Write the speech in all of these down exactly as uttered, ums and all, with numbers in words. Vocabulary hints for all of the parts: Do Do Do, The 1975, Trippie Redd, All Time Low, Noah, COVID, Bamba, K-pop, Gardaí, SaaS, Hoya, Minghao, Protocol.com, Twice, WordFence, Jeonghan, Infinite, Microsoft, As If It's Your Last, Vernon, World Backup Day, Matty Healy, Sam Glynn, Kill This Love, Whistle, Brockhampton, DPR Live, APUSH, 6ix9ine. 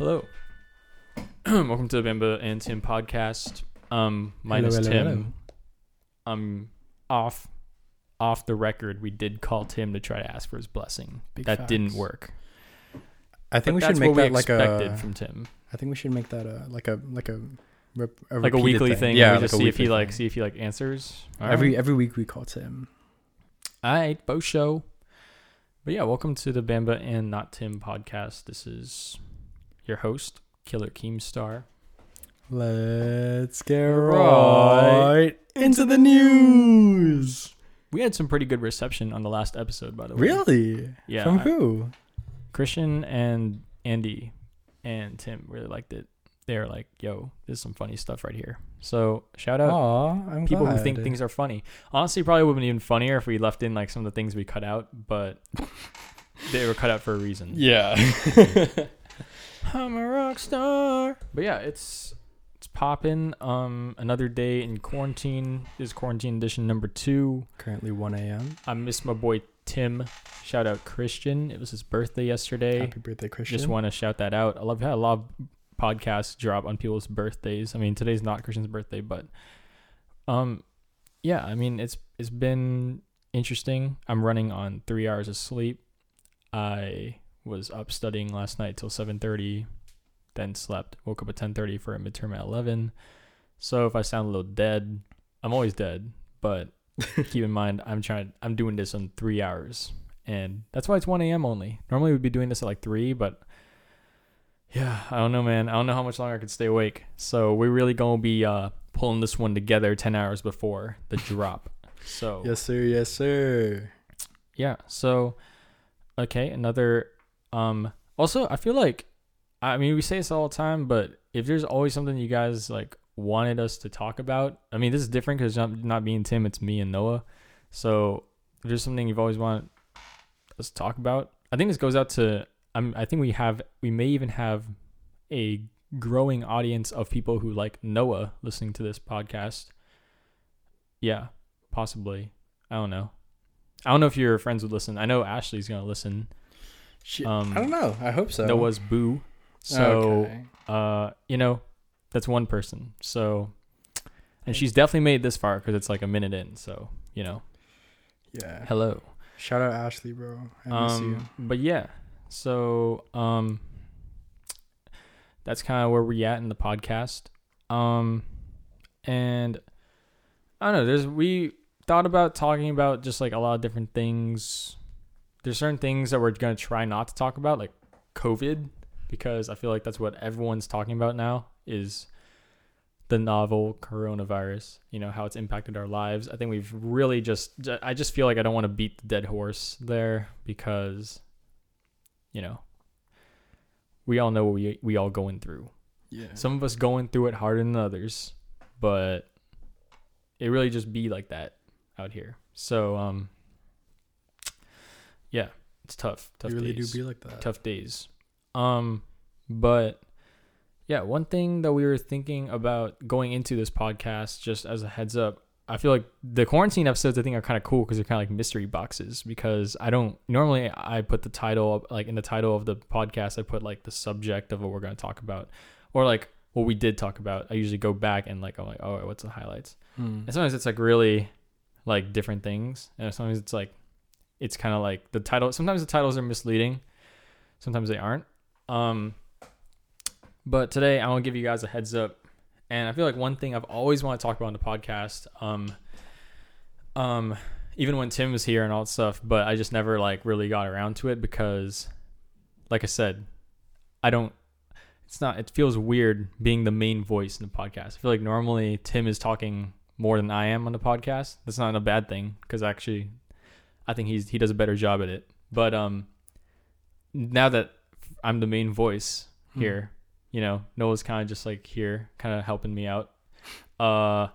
Hello. Welcome to the Bamba and Tim podcast. Um, my hello, name is Tim. Hello. Um, off, off the record, we did call Tim to try to ask for his blessing. Big that facts. Didn't work. I think but we should make that like a. From Tim. I think we should make that a like a like a. Rep, a like a weekly thing. thing yeah, we just like see if he thing. like see if he like answers. All every right. every week we call Tim. All right, Bo show. But yeah, welcome to the Bamba and Not Tim podcast. This is your host, Killer Keemstar. Let's get right, right into the news. We had some pretty good reception on the last episode, by the way. Really? Yeah. From I, who? Christian and Andy and Tim really liked it. They're like, yo, there's some funny stuff right here. So shout out Aww, I'm people glad. who think things are funny. Honestly, probably would have been even funnier if we left in like some of the things we cut out, but they were cut out for a reason. Yeah. I'm a rock star. But yeah, it's it's popping. Um, another day in quarantine. This is quarantine edition number two. Currently one a.m. I miss my boy Tim. Shout out Christian. It was his birthday yesterday. Happy birthday, Christian. Just want to shout that out. I love how a lot of podcasts drop on people's birthdays. I mean, today's not Christian's birthday, but um yeah, I mean, it's it's been interesting. I'm running on three hours of sleep. I was up studying last night till seven thirty, then slept, woke up at ten thirty for a midterm at eleven. So if I sound a little dead, I'm always dead, but keep in mind I'm trying I'm doing this on three hours, and that's why it's one a.m. only. Normally we'd be doing this at like three, but yeah, I don't know, man. I don't know how much longer I could stay awake. So we're really going to be uh, pulling this one together ten hours before the drop. So yes, sir. Yes, sir. Yeah. So, okay. Another. Um, also, I feel like, I mean, we say this all the time, but if there's always something you guys like wanted us to talk about, I mean, this is different because it's not, not me and Tim, it's me and Noah. So if there's something you've always wanted us to talk about, I think this goes out to I'm, I think we have, we may even have a growing audience of people who like Noah listening to this podcast. Yeah, possibly. I don't know. I don't know if your friends would listen. I know Ashley's going to listen. She, um, I don't know. I hope so. Noah's boo. So, okay. uh, you know, that's one person. So, and she's definitely made this far because it's like a minute in. So, you know. Yeah. Hello. Shout out Ashley, bro. I miss um, you. But yeah. So, um, that's kind of where we're at in the podcast. Um, and I don't know, there's, we thought about talking about just like a lot of different things. There's certain things that we're going to try not to talk about, like COVID, because I feel like that's what everyone's talking about now is the novel coronavirus, you know, how it's impacted our lives. I think we've really just, I just feel like I don't want to beat the dead horse there because, you know, we all know what we we all going through. Yeah. Some of us going through it harder than others, but it really just be like that out here. So, um, yeah, it's tough. Tough days. You really do be like that. Tough days. Um, but yeah, one thing that we were thinking about going into this podcast, just as a heads up, I feel like the quarantine episodes, I think, are kind of cool because they're kind of like mystery boxes because I don't normally I put the title like in the title of the podcast. I put like the subject of what we're going to talk about or like what we did talk about. I usually go back and like, I'm like, oh, what's the highlights? Hmm. And sometimes it's like really like different things. And sometimes it's like it's kind of like the title. Sometimes the titles are misleading. Sometimes they aren't. Um, but today I want to give you guys a heads up. And I feel like one thing I've always wanted to talk about on the podcast, um, um, even when Tim was here and all that stuff, but I just never like really got around to it because, like I said, I don't, it's not, it feels weird being the main voice in the podcast. I feel like normally Tim is talking more than I am on the podcast. That's not a bad thing because actually I think he's, he does a better job at it. But um, now that I'm the main voice here, hmm. you know, Noah's kind of just like here, kind of helping me out. Uh,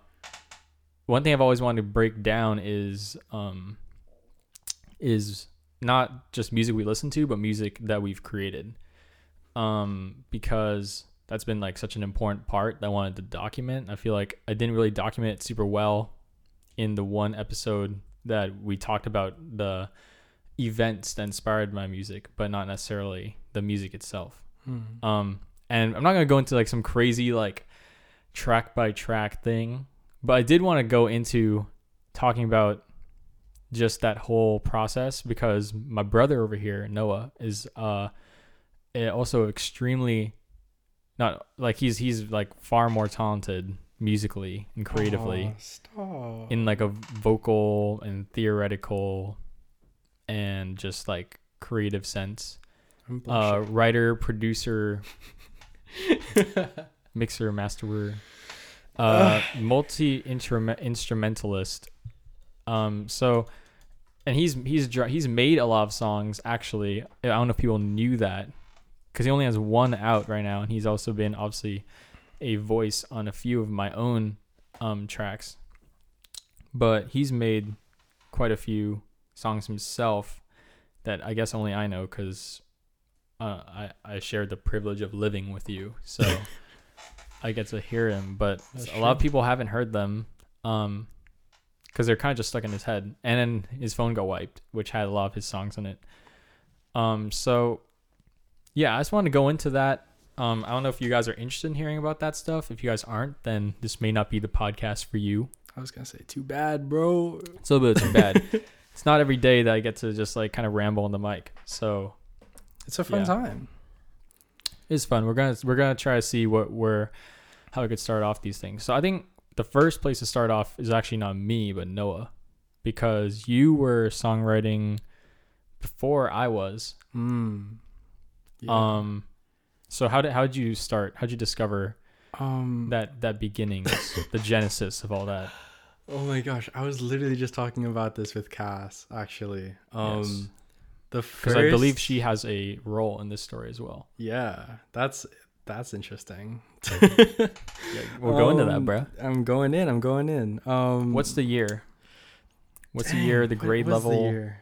one thing I've always wanted to break down is, um, is not just music we listen to, but music that we've created. Um, because that's been like such an important part that I wanted to document. I feel like I didn't really document it super well in the one episode that we talked about the events that inspired my music, but not necessarily the music itself. Mm-hmm. Um, And I'm not going to go into like some crazy like track by track thing, but I did want to go into talking about just that whole process, because my brother over here, Noah, is uh also extremely not like he's he's like far more talented musically and creatively. Oh, stop. In like a vocal and theoretical and just like creative sense. Uh, writer, producer, mixer, masterer, uh, multi-instrumentalist. Um, so, and he's he's he's made a lot of songs. Actually, I don't know if people knew that, because he only has one out right now, and he's also been obviously a voice on a few of my own um, tracks. But he's made quite a few songs himself that I guess only I know, because uh, I I shared the privilege of living with you, so I get to hear him. But That's a true. lot of people haven't heard them. Um, Because they're kind of just stuck in his head. And then his phone got wiped, which had a lot of his songs on it. Um, so, yeah, I just wanted to go into that. Um, I don't know if you guys are interested in hearing about that stuff. If you guys aren't, then this may not be the podcast for you. I was going to say, too bad, bro. It's a little bit too bad. It's not every day that I get to just, like, kind of ramble on the mic. So, it's a fun yeah. time. It's fun. We're going to we're gonna try to see what we're, how we could start off these things. So, I think the first place to start off is actually not me, but Noah, because you were songwriting before I was. Mm. Yeah. Um, so how did how did you start? How did you discover um, that that beginnings, the genesis of all that? Oh my gosh, I was literally just talking about this with Cass actually. Um, yes. The first, I believe she has a role in this story as well. Yeah, that's. That's interesting. yeah, we'll um, go into that, bro. I'm going in. I'm going in. Um, What's the year? What's dang, the year? The grade level? The, year?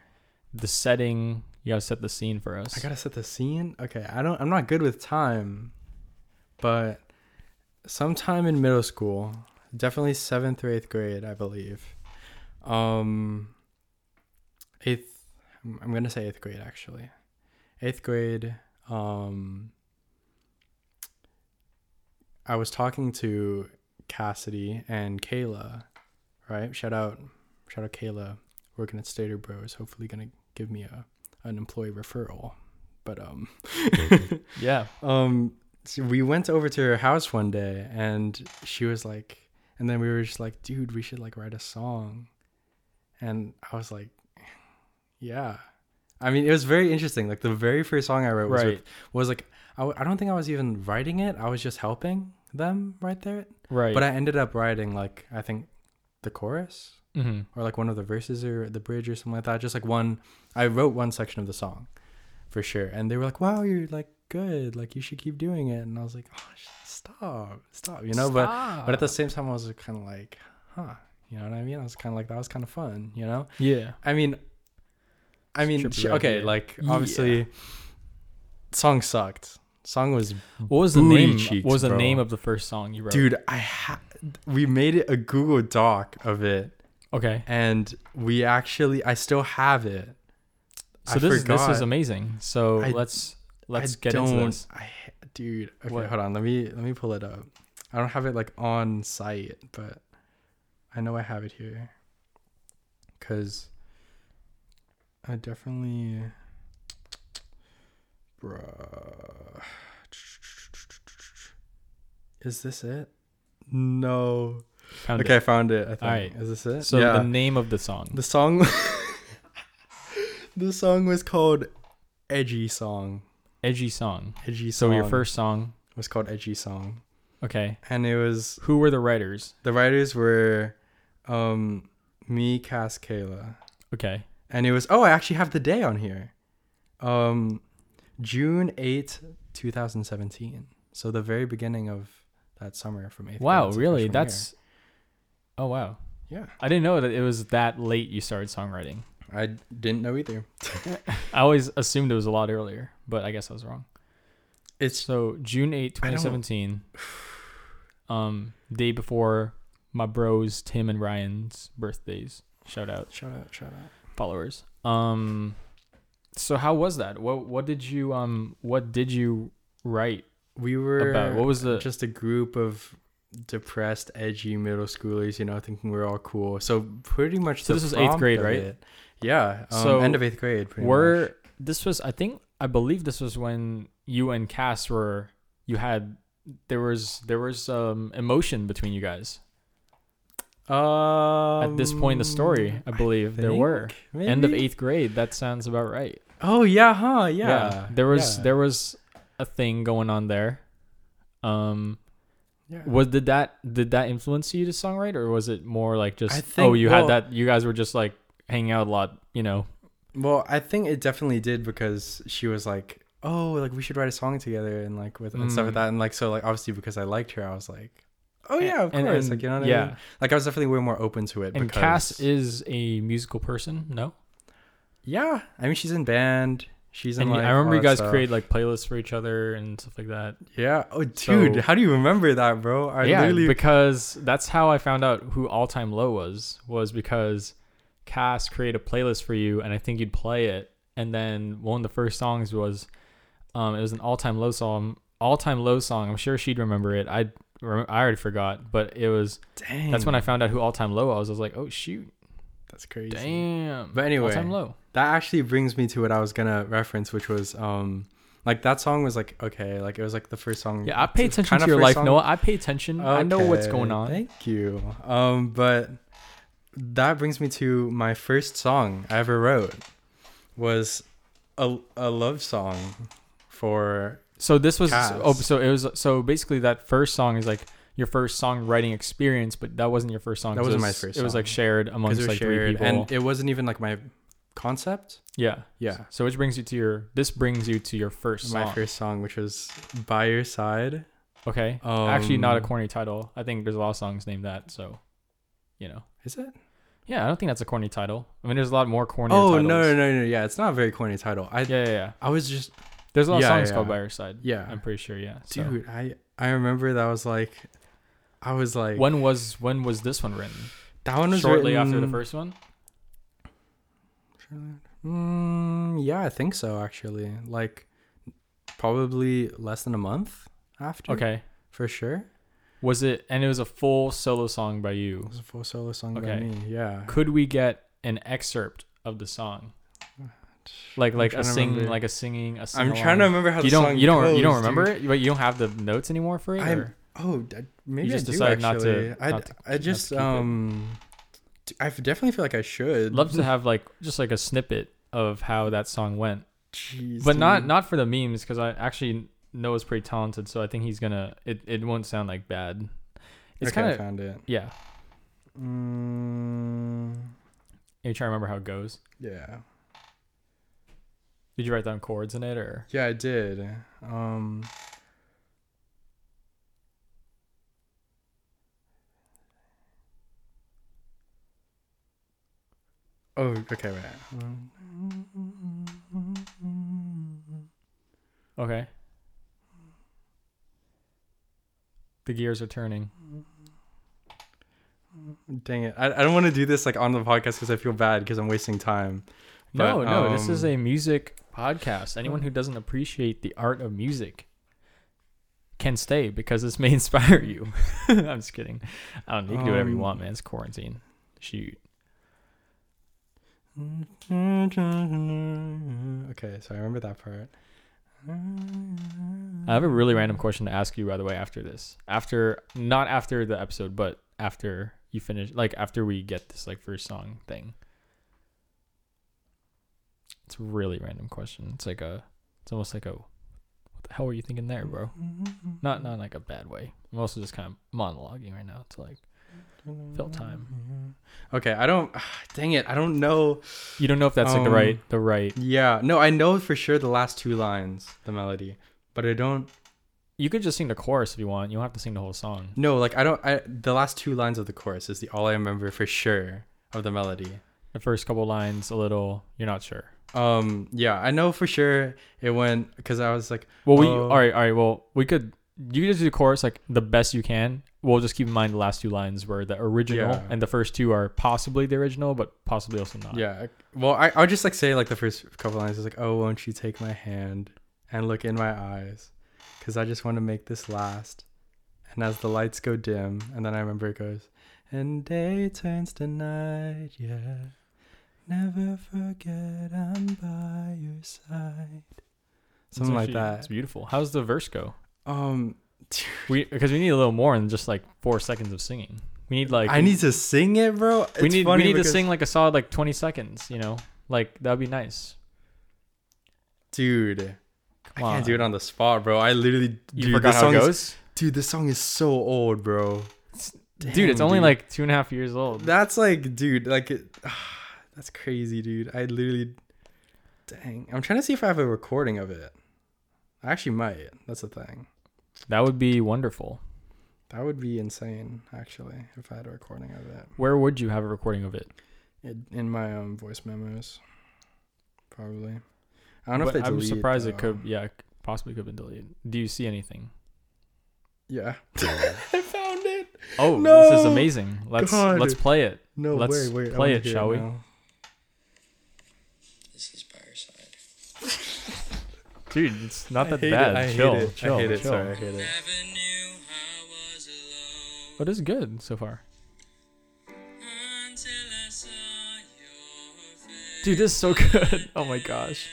the setting? You gotta set the scene for us. I gotta set the scene. Okay. I don't. I'm not good with time, but sometime in middle school, definitely seventh or eighth grade, I believe. Um, eighth. I'm gonna say eighth grade actually. Eighth grade. Um. I was talking to Cassidy and Kayla, right? Shout out, shout out Kayla, working at Stater Bros. Hopefully gonna give me a an employee referral, but um, yeah. Um, so we went over to her house one day, and she was like, and then we were just like, dude, we should like write a song, and I was like, yeah. I mean, it was very interesting. Like the very first song I wrote was, right. with, was like. I, I don't think I was even writing it. I was just helping them write there. Right. But I ended up writing, like, I think the chorus mm-hmm. or, like, one of the verses or the bridge or something like that. Just, like, one. I wrote one section of the song for sure. And they were like, wow, you're, like, good. Like, you should keep doing it. And I was like, oh, stop. Stop. You know, stop. But, but at the same time, I was kind of like, huh. You know what I mean? I was kind of like, that was kind of fun, you know? Yeah. I mean, I mean, she, okay, idea. like, obviously, yeah. song sucked. Song was what was the name cheeks, what was the bro. name of the first song you wrote? Dude, I ha- we made it a Google Doc of it. Okay. And we actually I still have it. So I this forgot. Is, this is amazing. So I, let's let's I get don't, into this. I, dude, okay, what? hold on. Let me let me pull it up. I don't have it like on site, but I know I have it here. Cuz I definitely Bruh. Is this it? No. Found okay, it. I found it. I think. All right. Is this it? So yeah. The name of the song. The song. the song was called "Edgy Song." Edgy song. Edgy song. So your first song was called "Edgy Song." Okay. And it was. Who were the writers? The writers were, um, me, Cass, Kayla. Okay. And it was. Oh, I actually have the day on here. Um. June eighth, twenty seventeen. So the very beginning of that summer from eighth. Wow, really? That's year. Oh wow. Yeah. I didn't know that it was that late you started songwriting. I didn't know either. I always assumed it was a lot earlier, but I guess I was wrong. It's so June eighth, twenty seventeen. um day before my bros Tim and Ryan's birthdays. Shout out. Shout out, shout out. Followers. Um So how was that? What what did you um what did you write we were about? What was the just a group of depressed, edgy middle schoolers, you know, thinking we're all cool. So pretty much. So this was eighth grade, right? It, yeah. Um, so end of eighth grade. Pretty we're much. This was I think I believe this was when you and Cass were you had there was there was um emotion between you guys. Um, At this point in the story, I believe I there were maybe? End of eighth grade. That sounds about right. Oh yeah, huh? Yeah. yeah. There was yeah. there was a thing going on there. Um, yeah. was did that did that influence you to songwrite, or was it more like just I think, oh you well, had that you guys were just like hanging out a lot, you know? Well, I think it definitely did because she was like, oh, like we should write a song together and like with mm. and stuff like that, and like so like obviously because I liked her, I was like. Oh yeah, of course. And, and, like you know what yeah. I mean? Like I was definitely way more open to it. And because... Cass is a musical person, no? Yeah, I mean she's in band. She's in. And like, I remember you guys stuff. create like playlists for each other and stuff like that. Yeah. Oh, dude, so, how do you remember that, bro? I yeah, literally... because that's how I found out who All Time Low was. Was because Cass created a playlist for you, and I think you'd play it. And then one of the first songs was, um, it was an All Time Low song. All Time Low song. I'm sure she'd remember it. I. I already forgot, but it was Dang. That's when I found out who All Time Low was. I was like, oh shoot, that's crazy. Damn. But anyway, All Time Low, that actually brings me to what I was gonna reference, which was um like that song was like okay like it was like the first song. Yeah, I pay attention to your life song. Noah, I pay attention. Okay. I know what's going on. Thank you. Um but that brings me to my first song I ever wrote was a, a love song for So this was Cass. oh so it was so basically that first song is like your first songwriting experience, but that wasn't your first song. That wasn't was, my first. It song. was like shared amongst like shared, three people, and it wasn't even like my concept. Yeah, yeah. So which brings you to your this brings you to your first song. My first song, which was By Your Side. Okay, um, actually not a corny title. I think there's a lot of songs named that. So, you know, is it? Yeah, I don't think that's a corny title. I mean, there's a lot more corny. Oh titles. no no no no yeah, it's not a very corny title. I yeah yeah. yeah. I was just. There's a lot yeah, of songs yeah. called By Your Side. Yeah. I'm pretty sure, yeah. So. Dude, I, I remember that was like, I was like... When was when was this one written? That one was Shortly written... after the first one? Mm, yeah, I think so, actually. Like, probably less than a month after. Okay. For sure. Was it... And it was a full solo song by you. It was a full solo song okay. by me, yeah. Could we get an excerpt of the song? Like like a sing like a singing a sing-along. I'm trying to remember how you the don't, song you don't goes, you don't remember dude. it, but you don't have the notes anymore for it. Or? Oh, maybe you just I decided do, not to. I I just um, it. I definitely feel like I should. Love to have like just like a snippet of how that song went, Jeez, but dude. not not for the memes because I actually Noah's pretty talented, so I think he's gonna it, it won't sound like bad. It's okay, kind of found it. Yeah. Mm. You try to remember how it goes. Yeah. Did you write down chords in it or? Yeah, I did. Um, oh, okay, wait. Okay. The gears are turning. Dang it. I, I don't want to do this like on the podcast because I feel bad because I'm wasting time. But, no, no, um, this is a music podcast. Anyone who doesn't appreciate the art of music can stay because this may inspire you. I'm just kidding. I don't know. You can do whatever you want, man. It's quarantine. Shoot. Okay, so I remember that part. I have a really random question to ask you, by the way, after this. After, not after the episode, but after you finish, like after we get this like first song thing. It's a really random question. It's like a, it's almost like a, what the hell were you thinking there, bro? Not, not like a bad way. I'm also just kind of monologuing right now to like fill time. Okay. I don't, dang it. I don't know. You don't know if that's um, like the right, the right. Yeah. No, I know for sure the last two lines, the melody, but I don't. You could just sing the chorus if you want. You don't have to sing the whole song. No, like I don't, I, the last two lines of the chorus is the, all I remember for sure of the melody. The first couple lines, a little, you're not sure. Um. Yeah, I know for sure it went because I was like, well, we oh. all right, all right. Well, we could you could just do the chorus like the best you can. We'll just keep in mind the last two lines were the original, yeah. and the first two are possibly the original, but possibly also not. Yeah. Well, I I'll just like say like the first couple lines is like, oh, won't you take my hand and look in my eyes. because I just want to make this last. And as the lights go dim, and then I remember it goes, and day turns to night, yeah. Never forget I'm by your side. Something like that. It's beautiful. How's the verse go? Um, we because we need a little more than just like four seconds of singing. We need like I need to sing it, bro. It's we need funny we need because... to sing like a solid like twenty seconds. You know, like that would be nice, dude. Come on. I can't do it on the spot, bro. I literally you dude, forgot how it goes. Is, dude, this song is so old, bro. It's, Damn, dude, it's only dude. like two and a half years old. That's like, dude, like it. That's crazy, dude. I literally... Dang. I'm trying to see if I have a recording of it. I actually might. That's the thing. That would be wonderful. That would be insane, actually, if I had a recording of it. Where would you have a recording of it? it in my um, voice memos, probably. I don't know but if they I'm delete, surprised though. It could... Yeah, it possibly could have been deleted. Do you see anything? Yeah. I found it. Oh, no! This is amazing. Let's God. let's play it. No, let's wait, wait. play it, shall it we? Now. Dude, it's not that I bad. I chill, hate it. Chill, I hate it. Chill. Sorry, I hate it. But it's good so far. Dude, this is so good. Oh my gosh.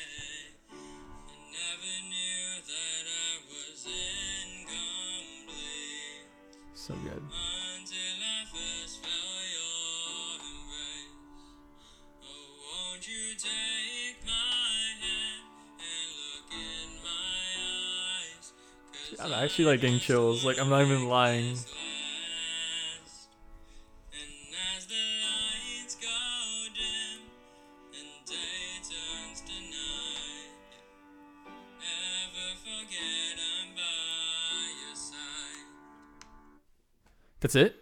So good. I'm actually like getting chills. Like, I'm not even lying. That's it?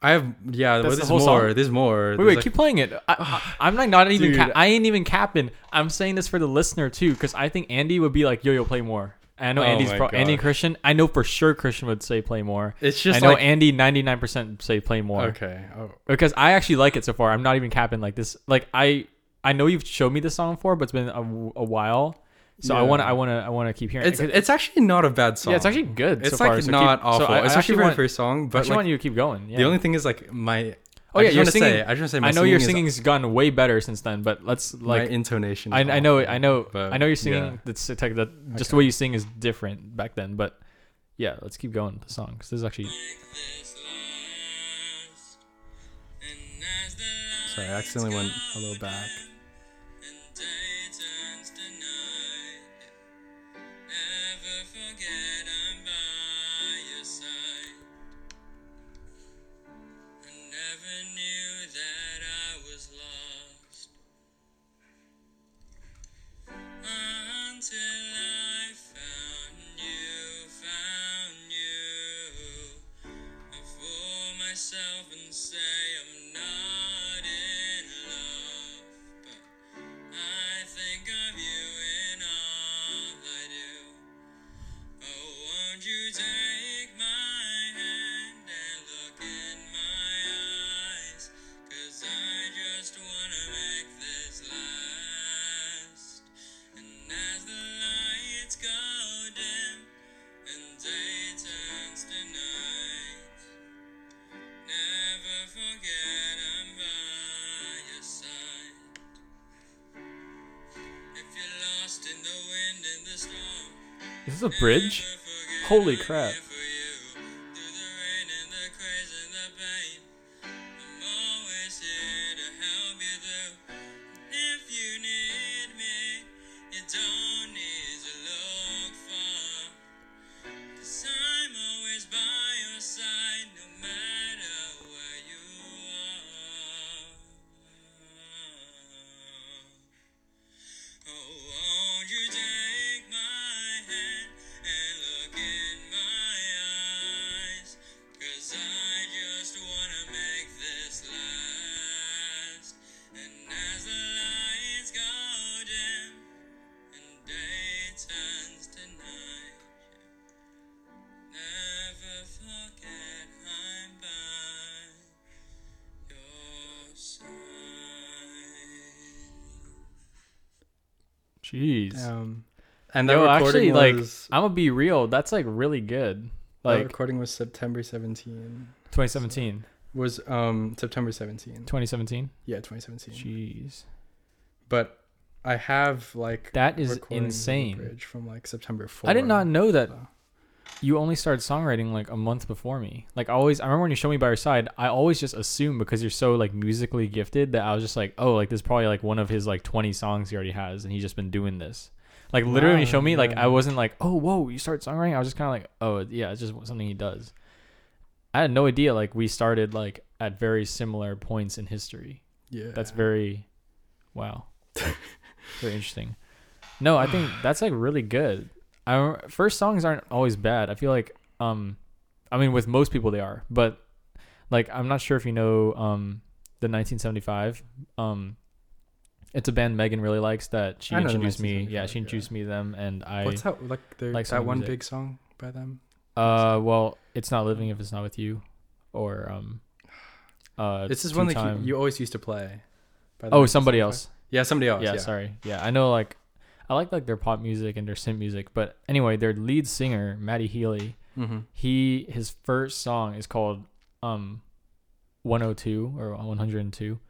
I have yeah. That's the whole more. Song. There's more. Wait, there's wait, like... keep playing it. I, I, I'm like not even. Ca- I ain't even capping. I'm saying this for the listener too, because I think Andy would be like, "Yo, yo, play more." I know oh Andy's pro- Andy Christian. I know for sure Christian would say play more. It's just I know like, Andy ninety-nine percent say play more. Okay. Oh. Because I actually like it so far. I'm not even capping like this. Like I, I know you've showed me this song before, but it's been a, a while. So yeah. I want to I want to I want to keep hearing. It's it. It's actually not a bad song. Yeah, it's actually good. It's so like far. So not keep, awful. So I, it's I actually my first song, but I like, want you to keep going. Yeah. The only thing is like my Oh yeah, you're singing. Say, I, just say my I know singing your singing's is, gone way better since then, but let's like my intonation. I, I know, I know, but, I know you're singing. Yeah. That's like that. Just okay. The way you sing is different back then, but yeah, let's keep going with the song because this is actually. Sorry, I accidentally went a little back. Is this a bridge? Holy crap. And that Yo, recording actually, was... like, I'm gonna be real. That's like really good. Like, that recording was September seventeenth, twenty seventeen. Was um September seventeenth. twenty seventeen? Yeah, twenty seventeen. Jeez. But I have like that is insane. Bridge from like September fourth. I did not know that. So. You only started songwriting like a month before me. Like I always, I remember when you showed me By Your Side, I always just assumed because you're so like musically gifted that I was just like, oh, like this is probably like one of his like twenty songs he already has, and he's just been doing this. Like literally, wow, when you showed me, yeah. like I wasn't like, oh, whoa, you start songwriting. I was just kind of like, oh, yeah, it's just something he does. I had no idea. Like we started like at very similar points in history. Yeah, that's very, wow, very interesting. No, I think that's like really good. I, first songs aren't always bad. I feel like, um, I mean, with most people they are, but like, I'm not sure if you know, um, the nineteen seventy-five, um, it's a band Megan really likes that she introduced me. Yeah. She introduced yeah. me them. And I, what's that, like, like that one music. Big song by them? Uh, well, It's Not Living If It's Not With You, or, um, uh, this is one that you, you always used to play. By the oh, somebody else. Yeah. Somebody else. Yeah, yeah. Sorry. Yeah. I know like. I like like their pop music and their synth music, but anyway, their lead singer Matty Healy, mm-hmm. he his first song is called um, one oh two or one hundred two,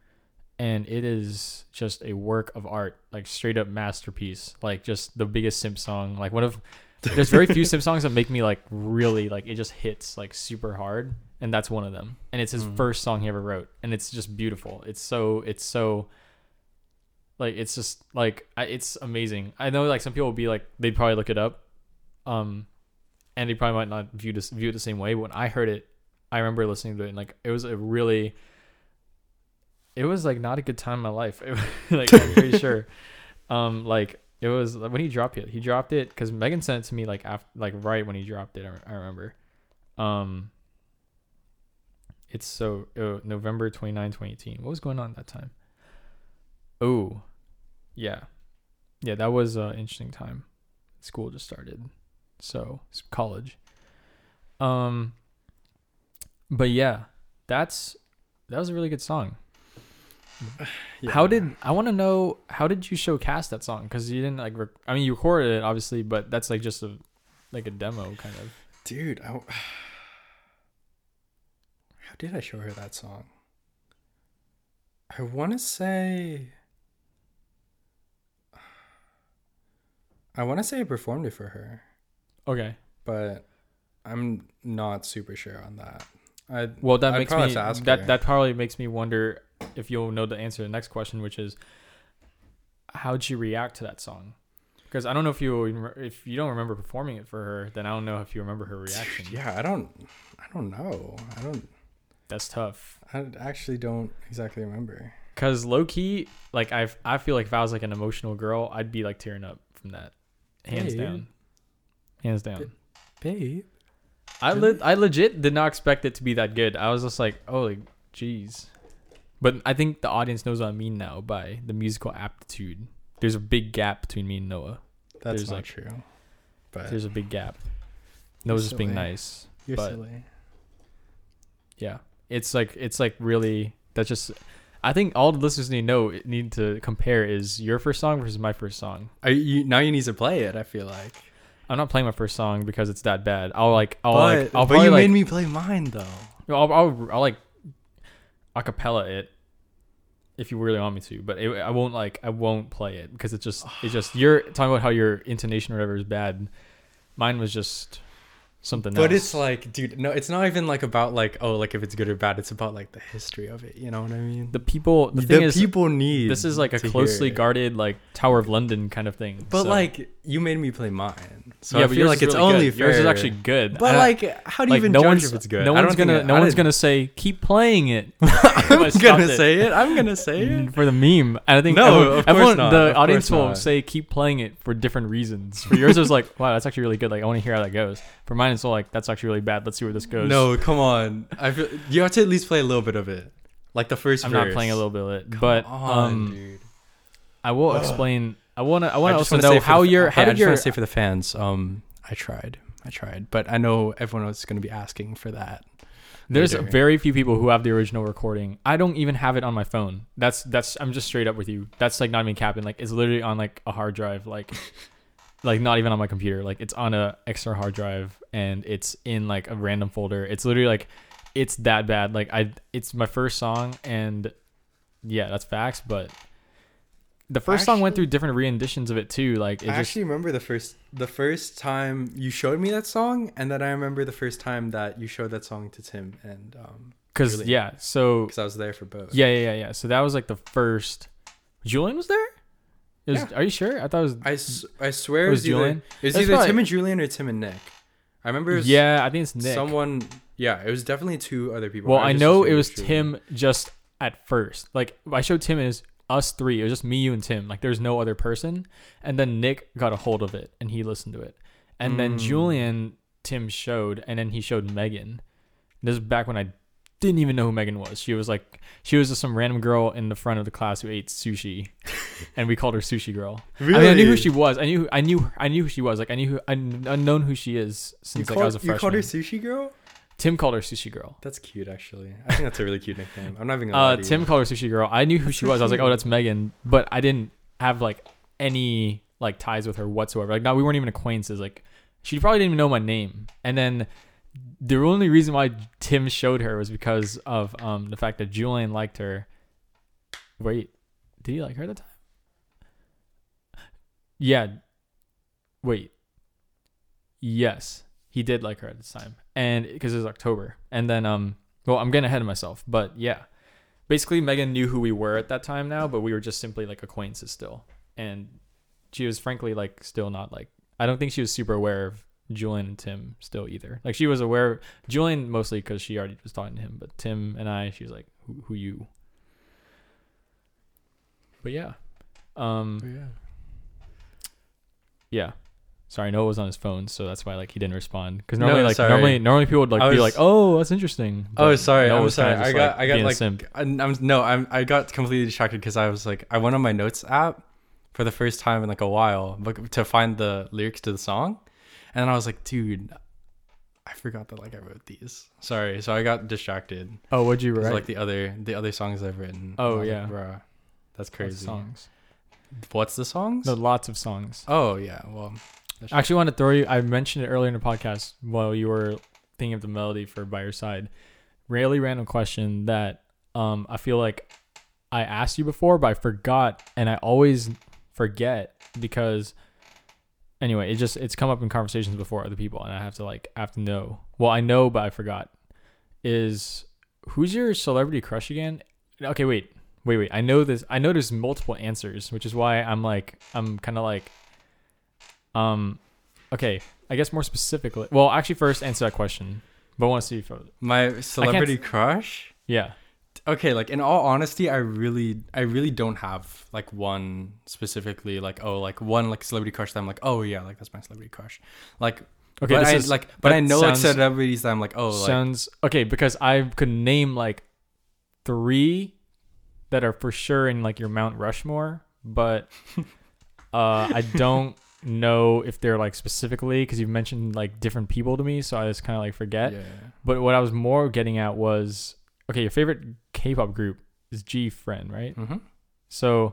and it is just a work of art, like straight up masterpiece, like just the biggest simp song. Like one of there's very few simp songs that make me like really like it just hits like super hard, and that's one of them. And it's his mm. first song he ever wrote, and it's just beautiful. It's so it's so. Like, it's just, like, it's amazing. I know, like, some people will be, like, they'd probably look it up. Um, and they probably might not view, this, view it the same way. But when I heard it, I remember listening to it. And, like, it was a really, it was, like, not a good time in my life. It, like, I'm pretty sure. Um, like, it was, when he dropped it, he dropped it. Because Megan sent it to me, like, after, like right when he dropped it, I, I remember. Um, it's so, oh, November twenty-ninth, twenty eighteen. What was going on at that time? Oh, yeah. Yeah, that was an interesting time. School just started. So, it's college. Um, but yeah, that's, that was a really good song. Yeah. How did, I want to know, how did you show Cass that song? Because you didn't like, rec- I mean, you recorded it, obviously, but that's like just a, like a demo kind of. Dude, I, how did I show her that song? I want to say... I want to say I performed it for her. Okay. But I'm not super sure on that. I Well, that I'd makes me that, that probably makes me wonder if you'll know the answer to the next question, which is how'd you react to that song? Because I don't know if you if you don't remember performing it for her, then I don't know if you remember her reaction. Yeah, I don't I don't know. I don't That's tough. I actually don't exactly remember. Cause low key, like I, I feel like if I was like an emotional girl, I'd be like tearing up from that, hands babe. down, hands down. B- babe, I le- I legit did not expect it to be that good. I was just like, oh, like, geez. But I think the audience knows what I mean now by the musical aptitude. There's a big gap between me and Noah. That's there's not like, true. But there's a big gap. Noah's just silly. being nice. You're but silly. Yeah. It's like it's like really that's just I think all the listeners need to know need to compare is your first song versus my first song. Are you now you need to play it, I feel like. I'm not playing my first song because it's that bad. I'll like I'll but, like I'll but you like, made me play mine though. I'll I'll, I'll like acapella it if you really want me to, but it, I won't like I won't play it because it's just it's just you're talking about how your intonation or whatever is bad. Mine was just something else. But it's like, dude, no, it's not even like about like, oh, like if it's good or bad. It's about like the history of it. You know what I mean? The people, the, thing the is, people need. This is like a closely guarded like Tower of London kind of thing. But so. Like, you made me play mine, so yeah, I but feel like it's really only good. fair. Yours is actually good. But like, how do you like, even no judge if it's good? No one's gonna, it, no one's gonna say keep playing it. I'm gonna it. say it. I'm gonna say it for the meme. And I think no, everyone, of course everyone, not. The of audience course will not. say keep playing it for different reasons. For yours, it was like, wow, that's actually really good. Like, I want to hear how that goes. For mine. So like that's actually really bad. Let's see where this goes. No, come on. I feel you have to at least play a little bit of it. Like the first. I'm verse. not playing a little bit of it, come but on, um, dude. I will Ugh. explain. I wanna. I wanna I also know how your. How did I just your? Want to say for the fans, um, I tried. I tried, but I know everyone else is going to be asking for that. There's later. Very few people who have the original recording. I don't even have it on my phone. That's that's. I'm just straight up with you. That's like not even capping. Like it's literally on like a hard drive. Like. Like, not even on my computer. Like, it's on a extra hard drive, and it's in, like, a random folder. It's literally, like, it's that bad. Like, I, it's my first song, and, yeah, that's facts, but the first actually, song went through different renditions of it, too. Like, it I just, actually remember the first, the first time you showed me that song, and then I remember the first time that you showed that song to Tim, and, um... Because, yeah, so... Because I was there for both. Yeah, yeah, yeah, yeah. So that was, like, the first... Julian was there? It was, yeah. Are you sure? I thought it was... I, su- I swear it was, it was Julian. Either, it was That's either probably... Tim and Julian or Tim and Nick. I remember it was... Yeah, I think it's Nick. Someone... Yeah, it was definitely two other people. Well, I, I know it was Tim just at first. Like, I showed Tim as us three. It was just me, you, and Tim. Like, there's no other person. And then Nick got a hold of it, and he listened to it. And mm. then Julian, Tim showed, and then he showed Megan. This is back when I didn't even know who Megan was. She was like, she was just some random girl in the front of the class who ate sushi, and we called her Sushi Girl. Really? I mean, I knew who she was. I knew, I knew, I knew who she was. Like, I knew, who, I known who she is since called, like I was a freshman. You called her Sushi Girl? Tim called her Sushi Girl. That's cute, actually. I think that's a really cute nickname. I'm not even gonna lie to you. Tim called her Sushi Girl. I knew who she was. I was like, oh, that's Megan, but I didn't have like any like ties with her whatsoever. Like, no, we weren't even acquaintances. Like, she probably didn't even know my name, and then. The only reason why Tim showed her was because of um the fact that Julian liked her. Wait, did he like her at the time? Yeah. Wait. Yes, he did like her at the time, and because it was October, and then um, well, I'm getting ahead of myself, but yeah, basically Megan knew who we were at that time now, but we were just simply like acquaintances still, and she was frankly like still not like I don't think she was super aware of. Julian and Tim still either. Like, she was aware, Julian mostly because she already was talking to him, but Tim and I, she was like, who, who you? But yeah. Um, oh, yeah. Yeah. Sorry, Noah was on his phone, so that's why like he didn't respond. Because normally, no, like sorry. normally, normally people would like was, be like, "Oh, that's interesting." But oh, sorry, Noah I'm sorry. I got, like, I got like, simp. I'm no, I'm I got completely distracted because I was like, I went on my notes app for the first time in like a while, but to find the lyrics to the song. And then I was like, dude, I forgot that like I wrote these. Sorry, so I got distracted. Oh, what'd you write? Like the other the other songs I've written. Oh yeah, like, bro, that's crazy. Lots of songs. What's the songs? No, lots of songs. Oh yeah, well, I actually want to throw you. I mentioned it earlier in the podcast while you were thinking of the melody for "By Your Side." Really random question that um I feel like I asked you before, but I forgot, and I always forget because. Anyway, it just it's come up in conversations before other people, and I have to like I have to know. Well, I know, but I forgot. Is who's your celebrity crush again? Okay, wait, wait, wait. I know this. I know there's multiple answers, which is why I'm like I'm kind of like, um, okay. I guess more specifically. Well, actually, first answer that question, but I want to see if I, my celebrity crush. Yeah. Okay, like in all honesty, I really, I really don't have like one specifically, like oh, like one like celebrity crush that I'm like oh yeah, like that's my celebrity crush, like okay, but I is, like but I know sounds, like celebrities that I'm like oh like, sounds okay because I could name like three that are for sure in like your Mount Rushmore, but uh, I don't know if they're like specifically because you've mentioned like different people to me, so I just kind of like forget. Yeah. But what I was more getting at was. Okay, your favorite K-pop group is G Friend, right? Mm-hmm. So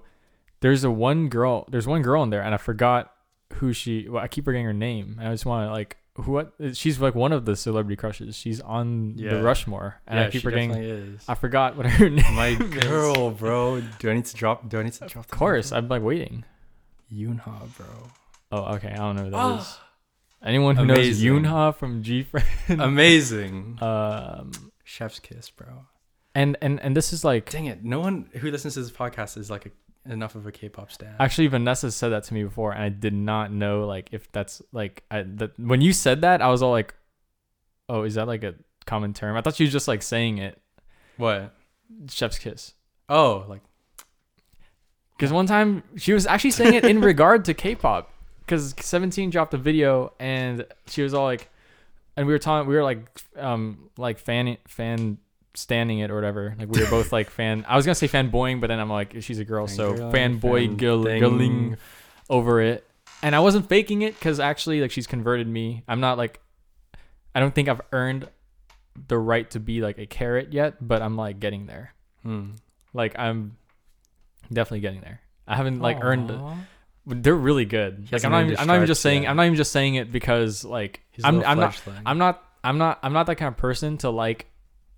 there's a one girl, there's one girl in there, and I forgot who she. Well, I keep forgetting her name, and I just want to like who? What? She's like one of the celebrity crushes. She's on yeah. the Rushmore, and yeah, I keep forgetting. Is. I forgot what her name. My is. Girl, bro. Do I need to drop? Do I need to drop? Of the course, name? I'm like waiting. Yoonha, bro. Oh, okay. I don't know who that is. Anyone who Amazing. Knows Yoonha from G Friend, amazing. um. Chef's kiss, bro. And and and this is like, dang it, no one who listens to this podcast is like a, enough of a K-pop stan. Actually, Vanessa said that to me before, and I did not know like if that's like I, that when you said that, I was all like, oh, is that like a common term? I thought she was just like saying it. What? Chef's kiss. Oh, like because one time she was actually saying it in regard to K-pop because Seventeen dropped a video and she was all like. And we were talking, we were like, um, like fan, fan standing it or whatever. Like we were both like fan, I was going to say fanboying, but then I'm like, she's a girl. Thank so fanboy girling over it. And I wasn't faking it because actually like she's converted me. I'm not like, I don't think I've earned the right to be like a carrot yet, but I'm like getting there. Hmm. Like I'm definitely getting there. I haven't like Aww. Earned They're really good. Like, I'm not even, I'm not even just saying yeah. I'm not even just saying it because like His I'm I'm not, I'm not I'm not I'm not that kind of person to like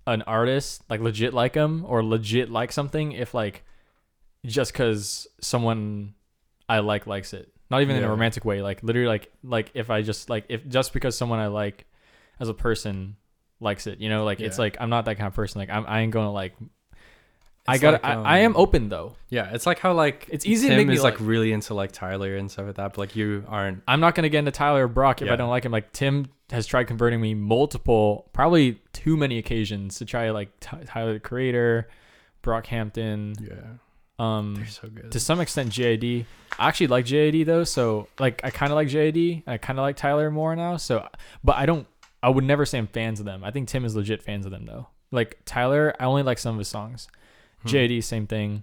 an artist, like legit like them or legit like something if like just cuz someone I like likes it. Not even yeah. in a romantic way, like literally like like if I just like if just because someone I like as a person likes it, you know, like yeah. it's like I'm not that kind of person. Like I'm I ain't going to like It's I got. Like, um, I, I am open though. Yeah, it's like how like it's easy Tim to make me is like, like really into like Tyler and stuff like that, but like you aren't. I'm not gonna get into Tyler or Brock if yeah. I don't like him. Like Tim has tried converting me multiple, probably too many occasions to try like t- Tyler the Creator, Brockhampton. Yeah. Um, they're so good. To some extent, J I D. I actually like J I D though, so like I kind of like J I D. I kind of like Tyler more now. So, but I don't. I would never say I'm fans of them. I think Tim is legit fans of them though. Like Tyler, I only like some of his songs. J D, same thing.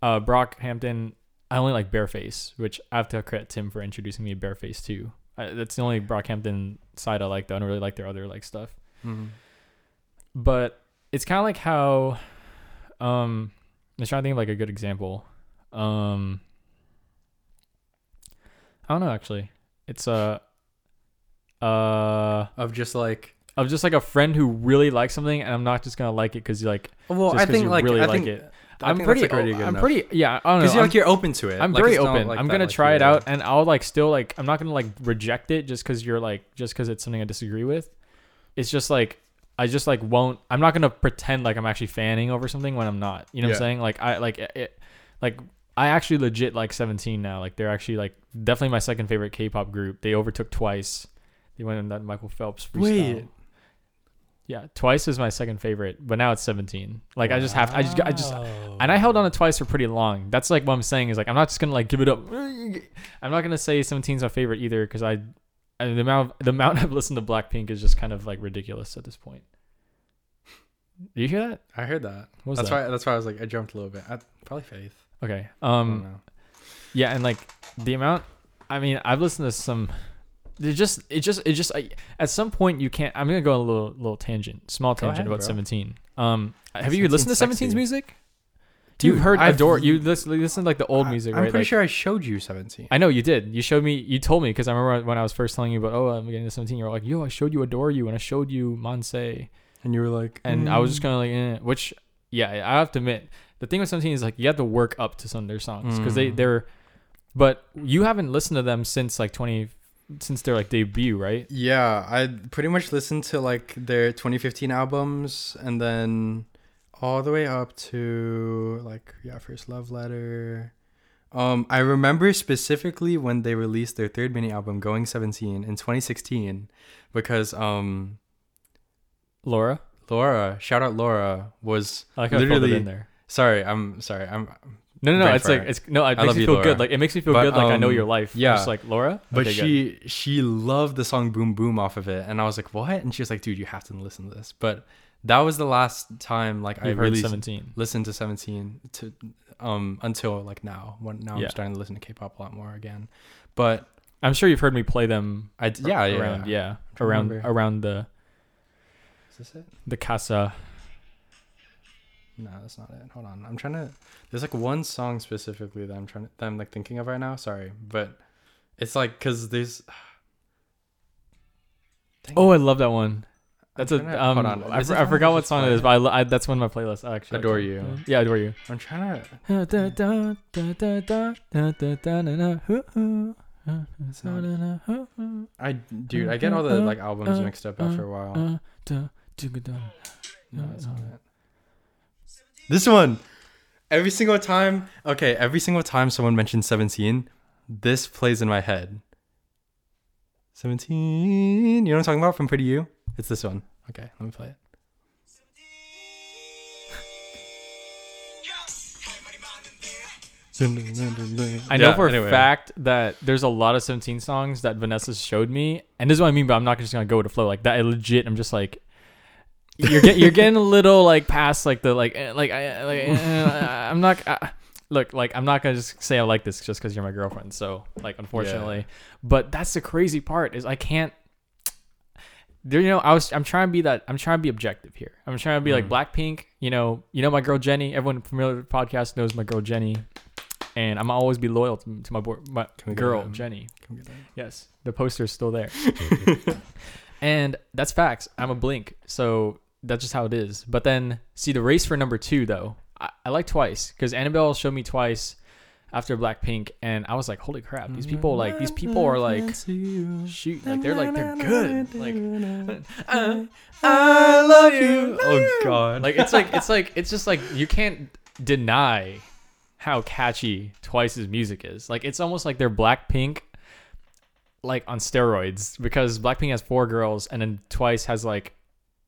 Uh, Brockhampton, I only like Bareface, which I have to credit Tim for introducing me to Bareface too. I, that's the only Brockhampton side I like though. I don't really like their other like stuff. Mm-hmm. But it's kind of like how um, I'm trying to think of like a good example. Um, I don't know actually. It's a uh, uh, of just like. Of just like a friend who really likes something, and I'm not just gonna like it because you like. Well, just I think you like really I think, like it. I I'm think pretty. That's pretty good I'm enough. pretty. Yeah, I don't know. Because like you're open to it. I'm like, very open. Like I'm that, gonna like, try it out, and I'll like still like. I'm not gonna like reject it just because you're like just because it's something I disagree with. It's just like I just like won't. I'm not gonna pretend like I'm actually fanning over something when I'm not. You know yeah. what I'm saying? Like I like it. Like I actually legit like Seventeen now. Like they're actually like definitely my second favorite K-pop group. They overtook Twice. They went in that Michael Phelps freestyle. Wait. Yeah, Twice is my second favorite, but now it's Seventeen. Like wow. I just have, I just, I just, and I held on to Twice for pretty long. That's like what I'm saying is like I'm not just gonna like give it up. I'm not gonna say Seventeen's my favorite either because I, I, the amount, of, the amount I've listened to Blackpink is just kind of like ridiculous at this point. Do you hear that? I heard that. What was that's that? why. That's why I was like I jumped a little bit. I, probably Faith. Okay. Um. Yeah, and like the amount. I mean, I've listened to some. It just, it just, it just. I, at some point, you can't. I'm gonna go on a little, little tangent, small go tangent ahead, about bro. Seventeen. Um, have you listened to Seventeen's music? Dude, You've heard I've, adore. You listen, listen to like the old I, music. I'm right? pretty like, sure I showed you Seventeen. I know you did. You showed me. You told me because I remember when I was first telling you about. Oh, I'm getting to Seventeen. You were like, yo, I showed you Adore You, and I showed you Monse. And you were like, and mm. I was just kind of like, eh. Which, yeah, I have to admit, the thing with Seventeen is like you have to work up to some of their songs because mm. they, they're, but you haven't listened to them since like twenty. Since their like debut, right? Yeah, I pretty much listened to like their twenty fifteen albums and then all the way up to like yeah, First Love Letter. Um, I remember specifically when they released their third mini album, Going Seventeen, in twenty sixteen, because um, Laura, Laura, shout out Laura was I like how literally I in there. Sorry, I'm sorry, I'm. No, no, no. It's like her. it's no. It I makes me feel Laura. good. Like it makes me feel but, good. Like um, I know your life. Yeah. Just like Laura. But okay, she good. she loved the song "Boom Boom" off of it, and I was like, "What?" And she was like, "Dude, you have to listen to this." But that was the last time like You've I really seventeen. listened to Seventeen to um until like now. When now yeah. I'm starting to listen to K-pop a lot more again. But I'm sure you've heard me play them. I d- yeah, yeah around yeah, yeah around remember. around the. Is this it? The casa. No, that's not it. Hold on. I'm trying to... There's, like, one song specifically that I'm trying to... That I'm, like, thinking of right now. Sorry. But it's, like, because there's... Dang oh, it. I love that one. That's I'm a... To, um, hold on. I, I forgot what song it is, but I, lo- I that's one of my playlists, actually. Adore You. Yeah, Adore You. I'm trying to... I, dude, I get all the, like, albums mixed up after a while. No, that's not it. This one, every single time, okay, every single time someone mentions Seventeen, this plays in my head. Seventeen, you know what I'm talking about from Pretty You? It's this one. Okay, let me play it. I know yeah, for anyway. a fact that there's a lot of Seventeen songs that Vanessa showed me, and this is what I mean, but I'm not just going to go with the flow. Like, that, I legit, I'm just like... you're getting you're getting a little like past like the like like I like uh, I'm not I, look like I'm not gonna just say I like this just because you're my girlfriend, so like unfortunately yeah. But that's the crazy part is I can't there you know I was I'm trying to be that I'm trying to be objective here I'm trying to be mm. like Blackpink you know you know my girl Jennie everyone familiar with the podcast knows my girl Jennie And I'm always be loyal to, to my, boy, my girl, Jenny. Yes, the poster is still there. And that's facts. I'm a blink. So that's just how it is. But then, see, the race for number two, though, I, I like Twice. Because Annabelle showed me Twice after Blackpink. And I was like, holy crap. These people, like, these people are like, shoot. Like, they're like, they're good. Like, I, I love you. Oh, God. Like, it's like, it's like, it's just like, you can't deny how catchy Twice's music is. Like, it's almost like they're Blackpink, like, on steroids, because Blackpink has four girls and then Twice has like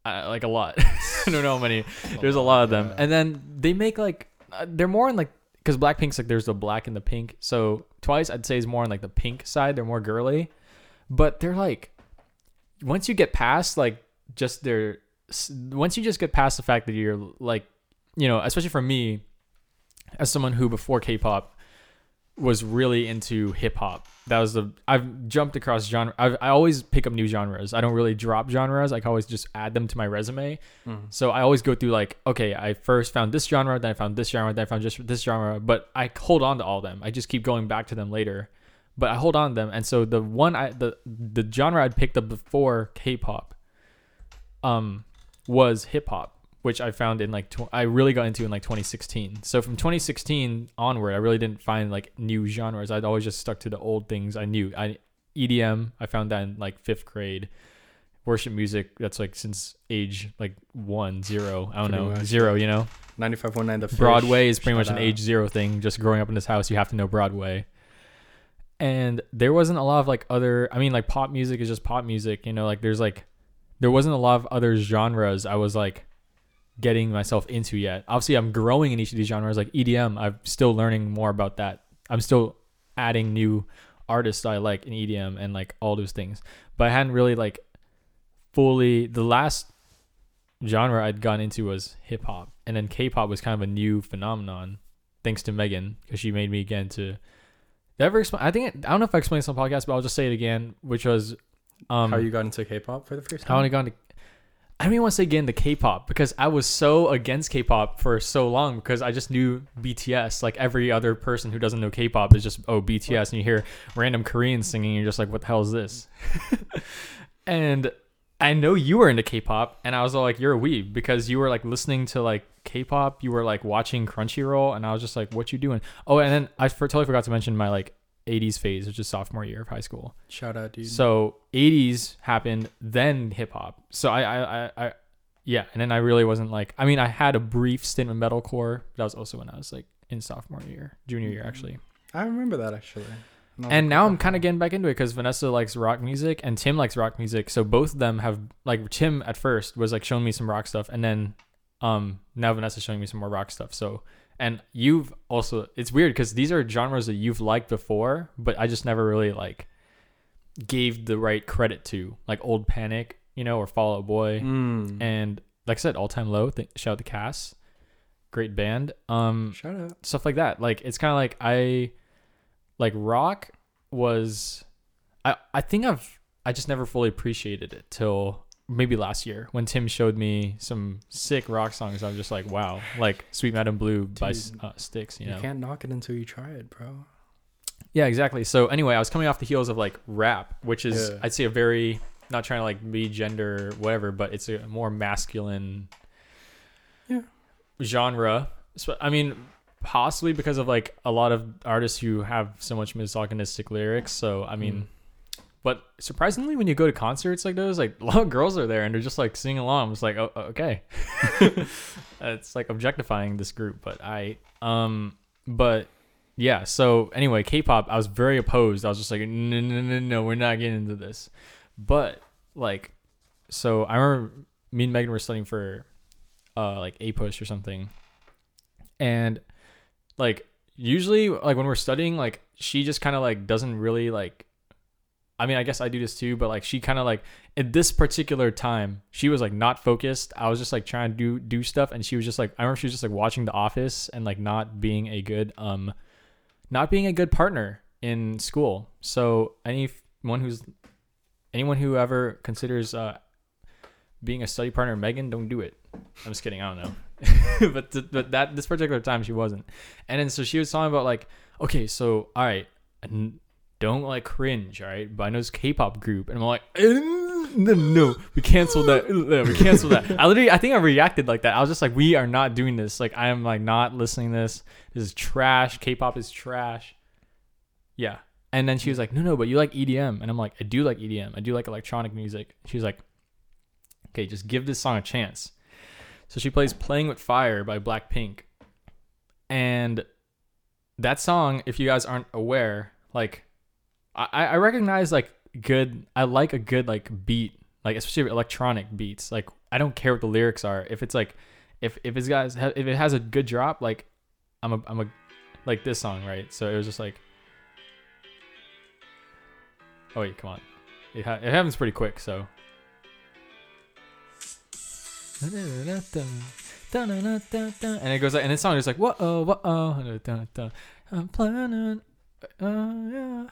uh, like a lot. I don't know how many. There's a lot of them. Yeah. And then they make like uh, they're more in like, because Blackpink's like there's the black and the pink. So Twice, I'd say, is more on like the pink side. They're more girly, but they're like, once you get past like just their once you just get past the fact that you're like, you know, especially for me, as someone who before K-pop was really into hip hop, that was the I've jumped across genre. I've, I always pick up new genres. I don't really drop genres. I can always just add them to my resume. Mm. So I always go through like, okay, I first found this genre, then I found this genre, then I found just this genre. But I hold on to all of them. I just keep going back to them later. But I hold on to them, and so the one I the the genre I'd picked up before K-pop, um, was hip hop, which I found in like, tw- I really got into in like twenty sixteen. So from twenty sixteen onward, I really didn't find like new genres. I'd always just stuck to the old things I knew. I E D M, I found that in like fifth grade. Worship music, that's like since age like one, zero. I don't pretty know, much. Zero, you know? ninety-five point nine The Fish. Broadway is pretty Shut much an out. Age zero thing. Just growing up in this house, you have to know Broadway. And there wasn't a lot of like other, I mean, like pop music is just pop music, you know? Like there's like, there wasn't a lot of other genres I was like, getting myself into yet. Obviously I'm growing in each of these genres. Like E D M, I'm still learning more about that. I'm still adding new artists I like in E D M and like all those things, but I hadn't really like fully, the last genre I'd gone into was hip hop, and then K-pop was kind of a new phenomenon thanks to Megan, because she made me again to ever explain. I think it, I don't know if I explained this on the podcast, but I'll just say it again, which was um, how you got into K-pop for the first time. I only got into I don't even want to say again the K-pop, because I was so against K-pop for so long, because I just knew B T S. Like every other person who doesn't know K-pop is just, oh, B T S. And you hear random Koreans singing, you're just like, what the hell is this? And I know you were into K-pop, and I was all like, you're a weeb, because you were like listening to like K-pop. You were like watching Crunchyroll, and I was just like, what you doing? Oh, and then I for- totally forgot to mention my like eighties phase, which is sophomore year of high school. Shout out, dude. So eighties happened, then hip hop. So I, I, I, I, yeah. And then I really wasn't like, I mean, I had a brief stint in metalcore, but that was also when I was like in sophomore year, junior year, actually. I remember that actually. Not and now I'm kind of getting back into it, because Vanessa likes rock music and Tim likes rock music. So both of them have like, Tim at first was like showing me some rock stuff, and then, um, now Vanessa's showing me some more rock stuff. So, and you've also, it's weird because these are genres that you've liked before, but I just never really like gave the right credit to, like Old Panic, you know, or Fall Out Boy. Mm. And like I said, All Time Low, th- shout out to Cass, great band. Um, shout out. Stuff like that. Like, it's kind of like I, like rock was, I, I think I've, I just never fully appreciated it till maybe last year when Tim showed me some sick rock songs. I was just like, wow, like Sweet Madam Blue by uh, Styx, you know? You can't knock it until you try it, bro. Yeah, exactly. So anyway, I was coming off the heels of like rap, which is, yeah. I'd say a very, not trying to like be gender, whatever, but it's a more masculine yeah. genre. So, I mean, possibly because of like a lot of artists who have so much misogynistic lyrics. So, I mean, mm. But surprisingly, when you go to concerts like those, like a lot of girls are there and they're just like singing along. I'm just like, oh, okay. It's like objectifying this group, but I, um, but yeah. So anyway, K-pop, I was very opposed. I was just like, no, no, no, no, we're not getting into this. But like, so I remember me and Megan were studying for, uh, like A P U S H or something. And like, usually like when we're studying, like she just kind of like, doesn't really like, I mean, I guess I do this too, but like she kind of like at this particular time, she was like not focused. I was just like trying to do do stuff, and she was just like, I remember she was just like watching The Office and like not being a good um, not being a good partner in school. So anyone who's anyone who ever considers uh, being a study partner, Megan, don't do it. I'm just kidding. I don't know, but th- but that this particular time she wasn't, and then so she was talking about like, okay, so, all right, and don't like cringe, all right? But I know this K-pop group, and I'm like, no, no, we canceled that. No, we canceled that. I literally, I think I reacted like that. I was just like, we are not doing this. Like, I am like not listening to this. This is trash. K-pop is trash. Yeah. And then she was like, no, no, but you like E D M. And I'm like, I do like E D M. I do like electronic music. She was like, okay, just give this song a chance. So she plays Playing With Fire by Blackpink. And that song, if you guys aren't aware, like, I, I recognize, like, good, I like a good, like, beat, like, especially electronic beats. Like, I don't care what the lyrics are. If it's, like, if, if it's guys, if it has a good drop, like, I'm a, I'm a, like, this song, right? So it was just like, oh wait, come on. It, ha- it happens pretty quick, so. And it goes like, and this song is like, whoa, whoa, I'm planning. Uh, yeah,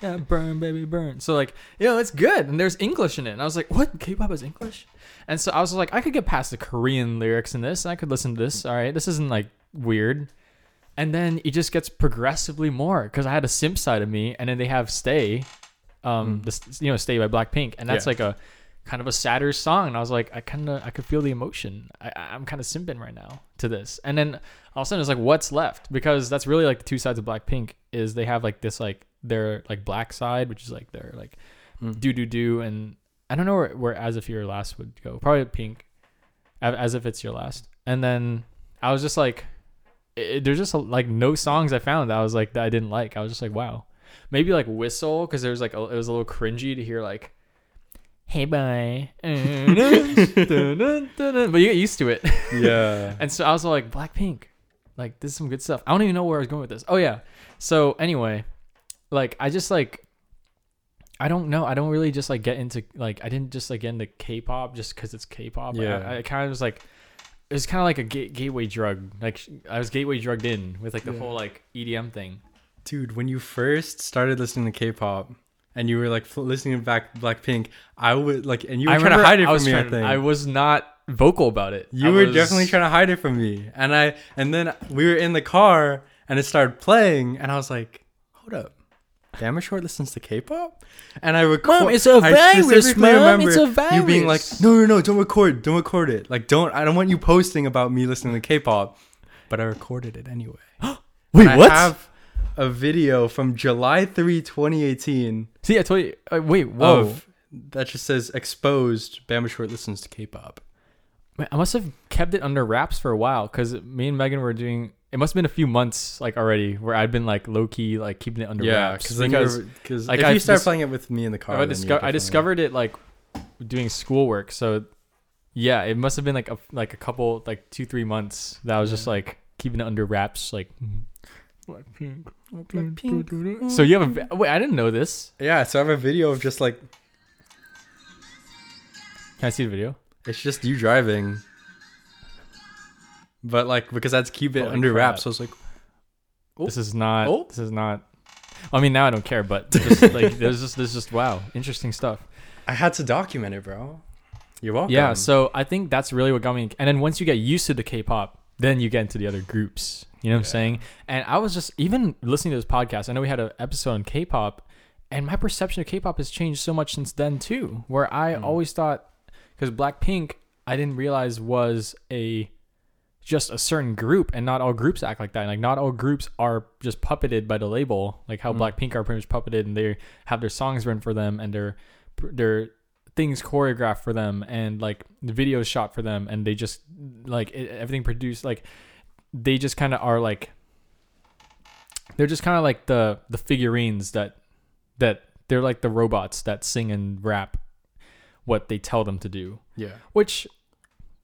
yeah, burn, baby, burn. So like, you know, it's good. And there's English in it. And I was like, what? K-pop is English? And so I was like, I could get past the Korean lyrics in this. And I could listen to this. All right. This isn't like weird. And then it just gets progressively more because I had a simp side of me, and then they have "Stay," um, mm. this, you know, "Stay" by Blackpink, and that's yeah. like a kind of a sadder song. And I was like, I kind of, I could feel the emotion. I, I'm kind of simping right now to this. And then all of a sudden, it's like, what's left? Because that's really like the two sides of Blackpink is they have like this, like their like black side, which is like their like mm. do do do, and I don't know where, where "As If Your Last" would go. Probably Pink, "As If It's Your Last," and then I was just like. It, there's just like no songs I found that I was like that I didn't like. I was just like, wow, maybe like "Whistle" because there's like a, it was a little cringy to hear like "Hey bye," but you get used to it. Yeah. And so I was like, Blackpink, like this is some good stuff. I don't even know where I was going with this. Oh yeah. So anyway, like I just like I don't know. I don't really just like get into like I didn't just like get into K-pop just because it's K-pop. Yeah. I, I kind of was like. It was kind of like a ga- gateway drug. Like I was gateway drugged in with like the yeah. whole like E D M thing. Dude, when you first started listening to K-pop and you were like f- listening to back Blackpink, I would like, and you were I trying to hide it I from me. I think I was not vocal about it. You I were was... definitely trying to hide it from me. And I, and then we were in the car and it started playing, and I was like, hold up. Damn short listens to K-pop, and I record. Mom, it's a virus, mom. It's a virus. You being like, no, no, no, don't record, don't record it. Like, don't. I don't want you posting about me listening to K-pop. But I recorded it anyway. Wait, and what? I have a video from July third, twenty eighteen. See, I told you. Uh, wait, whoa. That just says exposed. Bama short listens to K-pop. Man, I must have kept it under wraps for a while because me and Megan were doing. It must have been a few months, like already, where I'd been like low key, like keeping it under yeah, wraps. Yeah, because because like, if I, you start dis- playing it with me in the car, I, disco- I discovered it like doing schoolwork. So yeah, it must have been like a like a couple like two three months that I was yeah. just like keeping it under wraps, like. Blackpink, Blackpink. So you have a wait? I didn't know this. Yeah, so I have a video of just like. Can I see the video? It's just you driving. But like because that's keep it oh, under wraps, so I was like, oh, this is not. Oh. This is not. I mean, now I don't care, but just like there's just there's just wow, interesting stuff. I had to document it, bro. You're welcome. Yeah, so I think that's really what got me. And then once you get used to the K-pop, then you get into the other groups. You know what yeah. I'm saying? And I was just even listening to this podcast. I know we had an episode on K-pop, and my perception of K-pop has changed so much since then too. Where I mm. always thought because Blackpink, I didn't realize was a just a certain group, and not all groups act like that. Like not all groups are just puppeted by the label, like how mm. Blackpink are pretty much puppeted, and they have their songs written for them, and their their things choreographed for them, and like the videos shot for them, and they just like it, everything produced. Like they just kind of are like they're just kind of like the the figurines that that they're like the robots that sing and rap what they tell them to do. Yeah, which.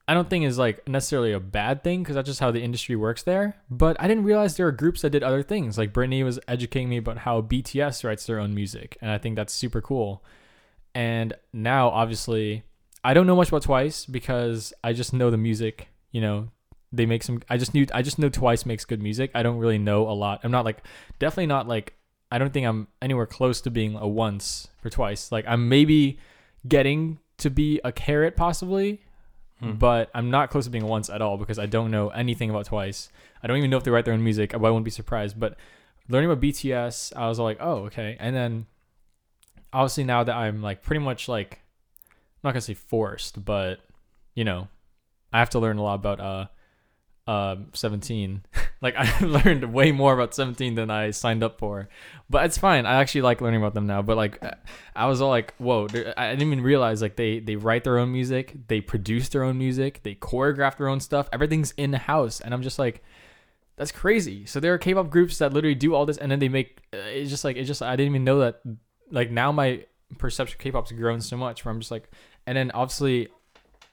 I don't think is like necessarily a bad thing because that's just how the industry works there. But I didn't realize there are groups that did other things. Like Brittany was educating me about how B T S writes their own music, and I think that's super cool. And now, obviously, I don't know much about Twice because I just know the music. You know, they make some. I just knew. I just know Twice makes good music. I don't really know a lot. I'm not like definitely not like. I don't think I'm anywhere close to being a once for Twice. Like I'm maybe getting to be a carrot possibly. Hmm. But I'm not close to being once at all because I don't know anything about Twice. I don't even know if they write their own music. I wouldn't be surprised. But learning about B T S, I was like, oh, okay. And then obviously now that I'm like pretty much like, I'm not gonna say forced, but you know, I have to learn a lot about uh um Seventeen. Like I learned way more about Seventeen than I signed up for, but it's fine. I actually like learning about them now. But like I was all like, whoa, I didn't even realize like they they write their own music, they produce their own music, they choreograph their own stuff, everything's in house. And I'm just like, that's crazy. So there are K-pop groups that literally do all this, and then they make it's just like it's just I didn't even know that. Like now my perception of K-pop's grown so much where I'm just like, and then obviously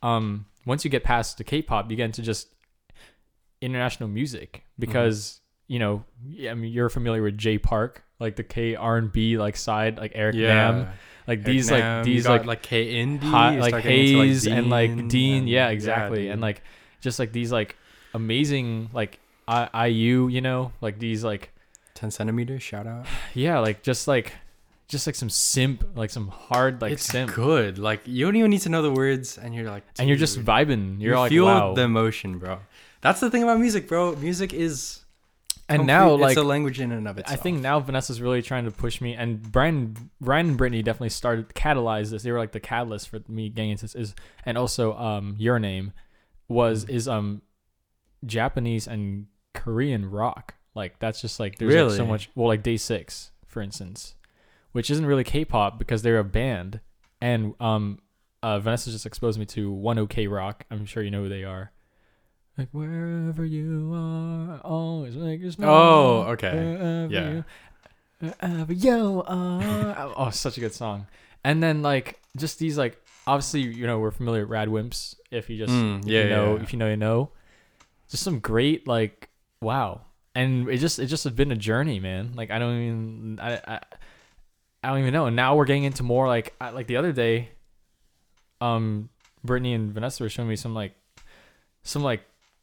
um once you get past the K-pop, you get into just international music, because mm-hmm. you know, I mean, you're familiar with J Park, like the K R and B like side, like Eric yeah. Nam, like Eric these Nam, like these like like K indie, like Hayes like and like Dean, and, yeah, exactly, yeah, and like just like these like amazing like I- IU, you know, like these like ten centimeters, shout out, yeah, like just like just like some simp, like some hard like it's simp. Good, like you don't even need to know the words, and you're like, dude. And you're just vibing. You're you like, feel wow. the emotion, bro. That's the thing about music, bro. Music is, and complete. Now like it's a language in and of itself. I think now Vanessa's really trying to push me, and Brian, Brian and Brittany definitely started catalyzed this. They were like the catalyst for me getting into this. Is and also um, Your Name was is um, Japanese and Korean rock. Like that's just like there's really? Like, so much. Well, like Day Six, for instance, which isn't really K-pop because they're a band, and um, uh, Vanessa just exposed me to One OK Rock. I'm sure you know who they are. Like wherever you are, always make a smile. Oh, okay. Wherever yeah. You, wherever you are. Oh, such a good song. And then like just these like obviously you know we're familiar with Rad Wimps. If you just mm, yeah, you know yeah, yeah. if you know you know, just some great like wow. And it just it just has been a journey, man. Like I don't even I I, I don't even know. And now we're getting into more like I, like the other day, um, Brittany and Vanessa were showing me some like some like.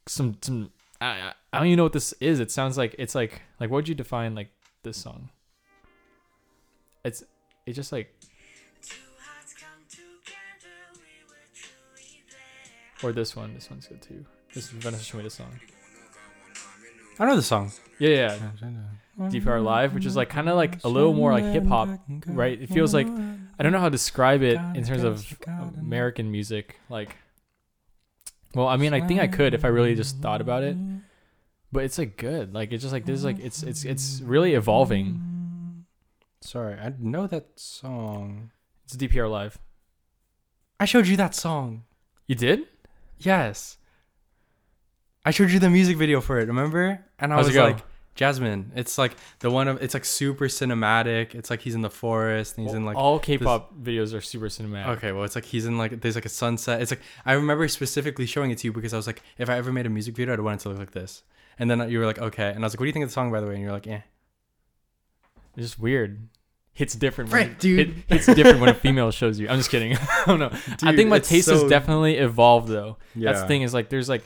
Some, some I, I don't even know what this is. It sounds like it's like like what would you define like this song? It's it's just like or this one. This one's good too. This Vanessa showed me this song. I know the song. Yeah, yeah. D P R Live, which is like kind of like a little more like hip hop, right? It feels like I don't know how to describe it in terms of American music, like. Well, I mean, I think I could if I really just thought about it, but it's like good. Like it's just like there's like it's it's it's really evolving. Sorry, I know that song. It's D P R Live. I showed you that song. You did? Yes. I showed you the music video for it. Remember? And I How's was like, Jasmine. It's like the one of it's like super cinematic. It's like he's in the forest and he's well, in like all K-pop this... videos are super cinematic. Okay, well it's like he's in like there's like a sunset. It's like I remember specifically showing it to you because I was like, if I ever made a music video, I'd want it to look like this. And then you were like, okay. And I was like, what do you think of the song, by the way? And you're like, eh. It's just weird. Hits different Frick, when dude. It hits different when a female shows you. I'm just kidding. I don't know. Dude, I think my taste so... has definitely evolved though. Yeah. That's the thing is like there's like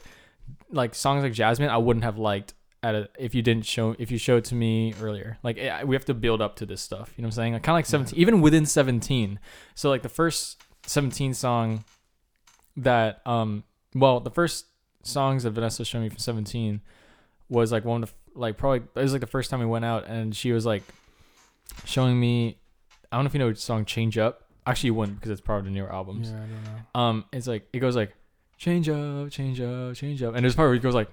like songs like Jasmine I wouldn't have liked. At a, if you didn't show if you showed to me earlier, like we have to build up to this stuff, you know what I'm saying? Like, kind of like seventeen, yeah. Even within seventeen. So like the first seventeen song that um, well, the first songs that Vanessa showed me for seventeen was like one of the, like probably it was like the first time we went out, and she was like showing me. I don't know if you know the song "Change Up." Actually, you wouldn't because it's part of the newer albums. Yeah, I don't know. Um, it's like it goes like "Change Up, Change Up, Change Up," and there's part where it goes like,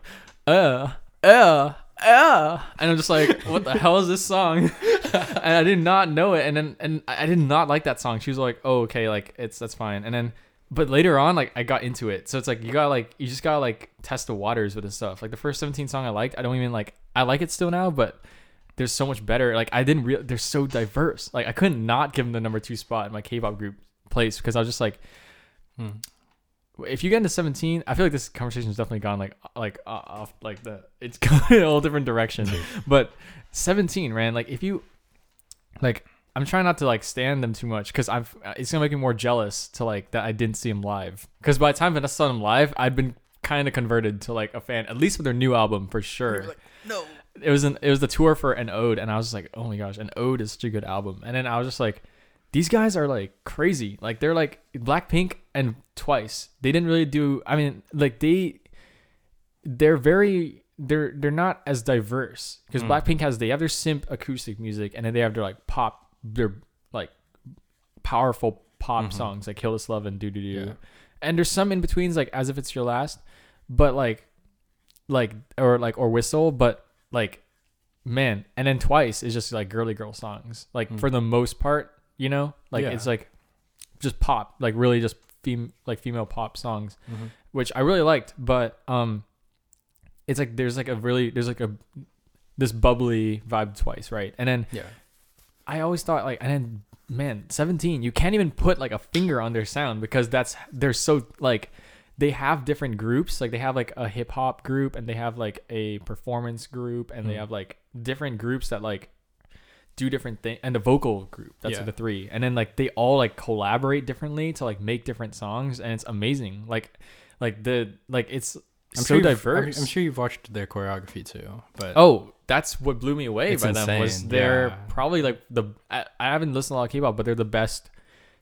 "Uh." Uh, uh, and I'm just like, what the hell is this song? And I did not know it, and then and I did not like that song. She was like, oh, okay, like it's that's fine. And then, but later on, like I got into it. So it's like you gotta like you just gotta like test the waters with this stuff. Like the first seventeen song I liked, I don't even like. I like it still now, but there's so much better. Like I didn't real. They're so diverse. Like I could not give them the number two spot in my K-pop group place because I was just like, hmm. If you get into seventeen, I feel like this conversation has definitely gone like like uh, off like the it's gone in a whole different direction. But seventeen, man, like if you like, I'm trying not to like stand them too much because I've it's gonna make me more jealous to like that I didn't see them live, because by the time Vanessa saw them live, I'd been kind of converted to like a fan, at least with their new album for sure. Like, no, it was an it was the tour for An Ode, and I was just like, oh my gosh, An Ode is such a good album. And then I was just like, these guys are like crazy. Like they're like Blackpink and Twice. They didn't really do. I mean, like they, they're very they're they're not as diverse because mm. Blackpink has they have their simp acoustic music and then they have their like pop, their like powerful pop mm-hmm. songs like Kill This Love and Do Do Do, yeah. and there's some in betweens like As If It's Your Last, but like like or like or Whistle, but like man, and then Twice is just like girly girl songs like mm. for the most part, you know, like yeah. it's like just pop, like really just fem- like female pop songs, mm-hmm. which I really liked, but um. It's like there's like a really there's like a this bubbly vibe Twice, right? And then yeah. I always thought like and then man, Seventeen, you can't even put like a finger on their sound because that's they're so like they have different groups. Like they have like a hip hop group and they have like a performance group and mm. they have like different groups that like do different things and the vocal group. That's yeah. like the three. And then like they all like collaborate differently to like make different songs and it's amazing. Like like the like it's I'm so sure diverse. I'm sure you've watched their choreography too, but oh, that's what blew me away by insane. them was they're yeah. probably like the I, I haven't listened to a lot of K-pop, but they're the best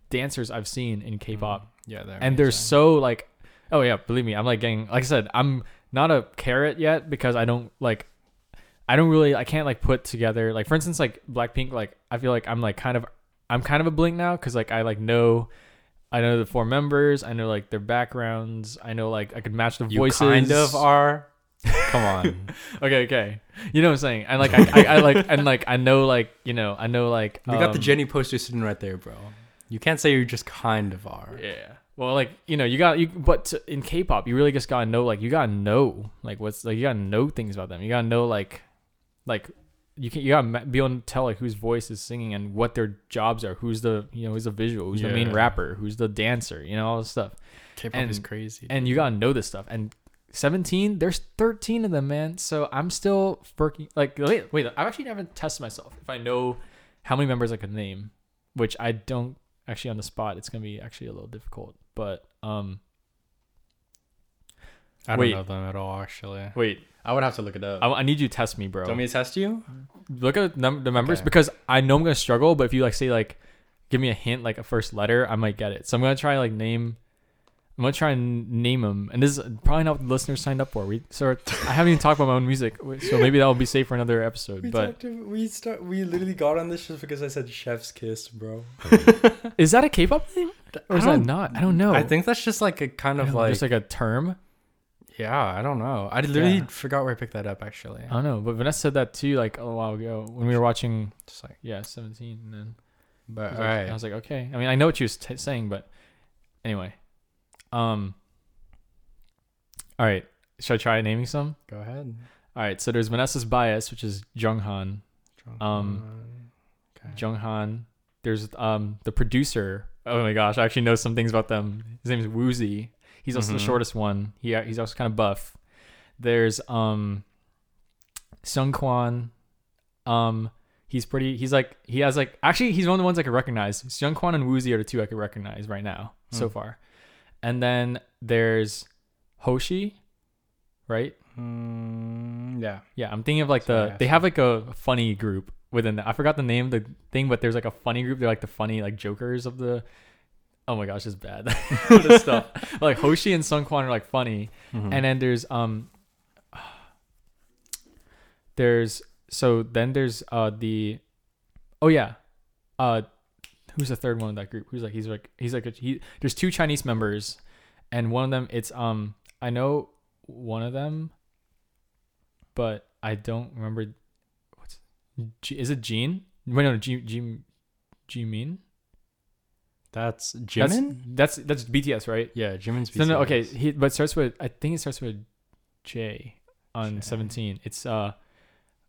dancers I've seen in K-pop. Mm. Yeah, they're and they're so like oh yeah, believe me, I'm like getting like I said, I'm not a carrot yet because I don't like I don't really I can't like put together like for instance like Blackpink like I feel like I'm like kind of I'm kind of a blink now because like I like know. I know the four members. I know like their backgrounds. I know like I could match the you voices. You kind of are. Come on. okay, okay. You know what I'm saying? And like I, I, I like and like I know like you know I know like um, we got the Jennie poster sitting right there, bro. You can't say you just kind of are. Yeah. Well, like you know you got you but to, in K-pop you really just gotta know like you gotta know like what's like you gotta know things about them. You gotta know like like. You can you gotta be able to tell like whose voice is singing and what their jobs are. Who's the you know who's the visual? Who's yeah. the main rapper? Who's the dancer? You know all this stuff. K-pop and, is crazy, dude. And you gotta know this stuff. And seventeen, there's thirteen of them, man. So I'm still working. Like wait, wait, I actually haven't tested myself if I know how many members I could name, which I don't actually on the spot. It's gonna be actually a little difficult, but um, I don't wait. know them at all. Actually, wait. I would have to look it up. I, I need you to test me, bro. Do you want me to test you? Look at num- the members okay. because I know I'm going to struggle, but if you like say like, give me a hint, like a first letter, I might get it. So I'm going to try like name, I'm going to try and name them. And this is probably not what the listeners signed up for. We so I haven't even talked about my own music, so maybe that will be safe for another episode. We but to, we start, we literally got on this just because I said Chef's Kiss, bro. Is that a K-pop thing? Or is that not? I don't know. I think that's just like a kind of like. Just like a term? Yeah, I don't know. I literally yeah. forgot where I picked that up, actually. I don't know, but Vanessa said that too, like a while ago when we were watching. Just like yeah, seventeen, and then. But all like, right, I was like, okay. I mean, I know what she was t- saying, but anyway, um. All right, should I try naming some? Go ahead. All right, so there's Vanessa's bias, which is Jeonghan. Jeonghan. Um, okay. Jeonghan. There's um the producer. Oh my gosh, I actually know some things about them. His name is Woozi. He's also mm-hmm. the shortest one. He he's also kind of buff. There's um, Seungkwan. Um, he's pretty. He's like he has like actually he's one of the ones I could recognize. Seungkwan and Woozi are the two I could recognize right now mm. so far. And then there's Hoshi, right? Mm, yeah, yeah. I'm thinking of like so the yeah, they so. have like a funny group within. The, I forgot the name of the thing, but there's like a funny group. They're like the funny like jokers of the. Oh my gosh, it's bad. This stuff. Like Hoshi and Seungkwan are like funny. Mm-hmm. And then there's um there's so then there's uh the oh yeah. Uh who's the third one of that group? Who's like he's like he's like a, he there's two Chinese members and one of them it's um I know one of them but I don't remember what's G, is it Jean? Wait no G G Jimin? That's Jimin? That's, that's that's B T S, right? Yeah, Jimin's B T S. So no, okay, he but starts with I think it starts with J on J. seventeen. It's uh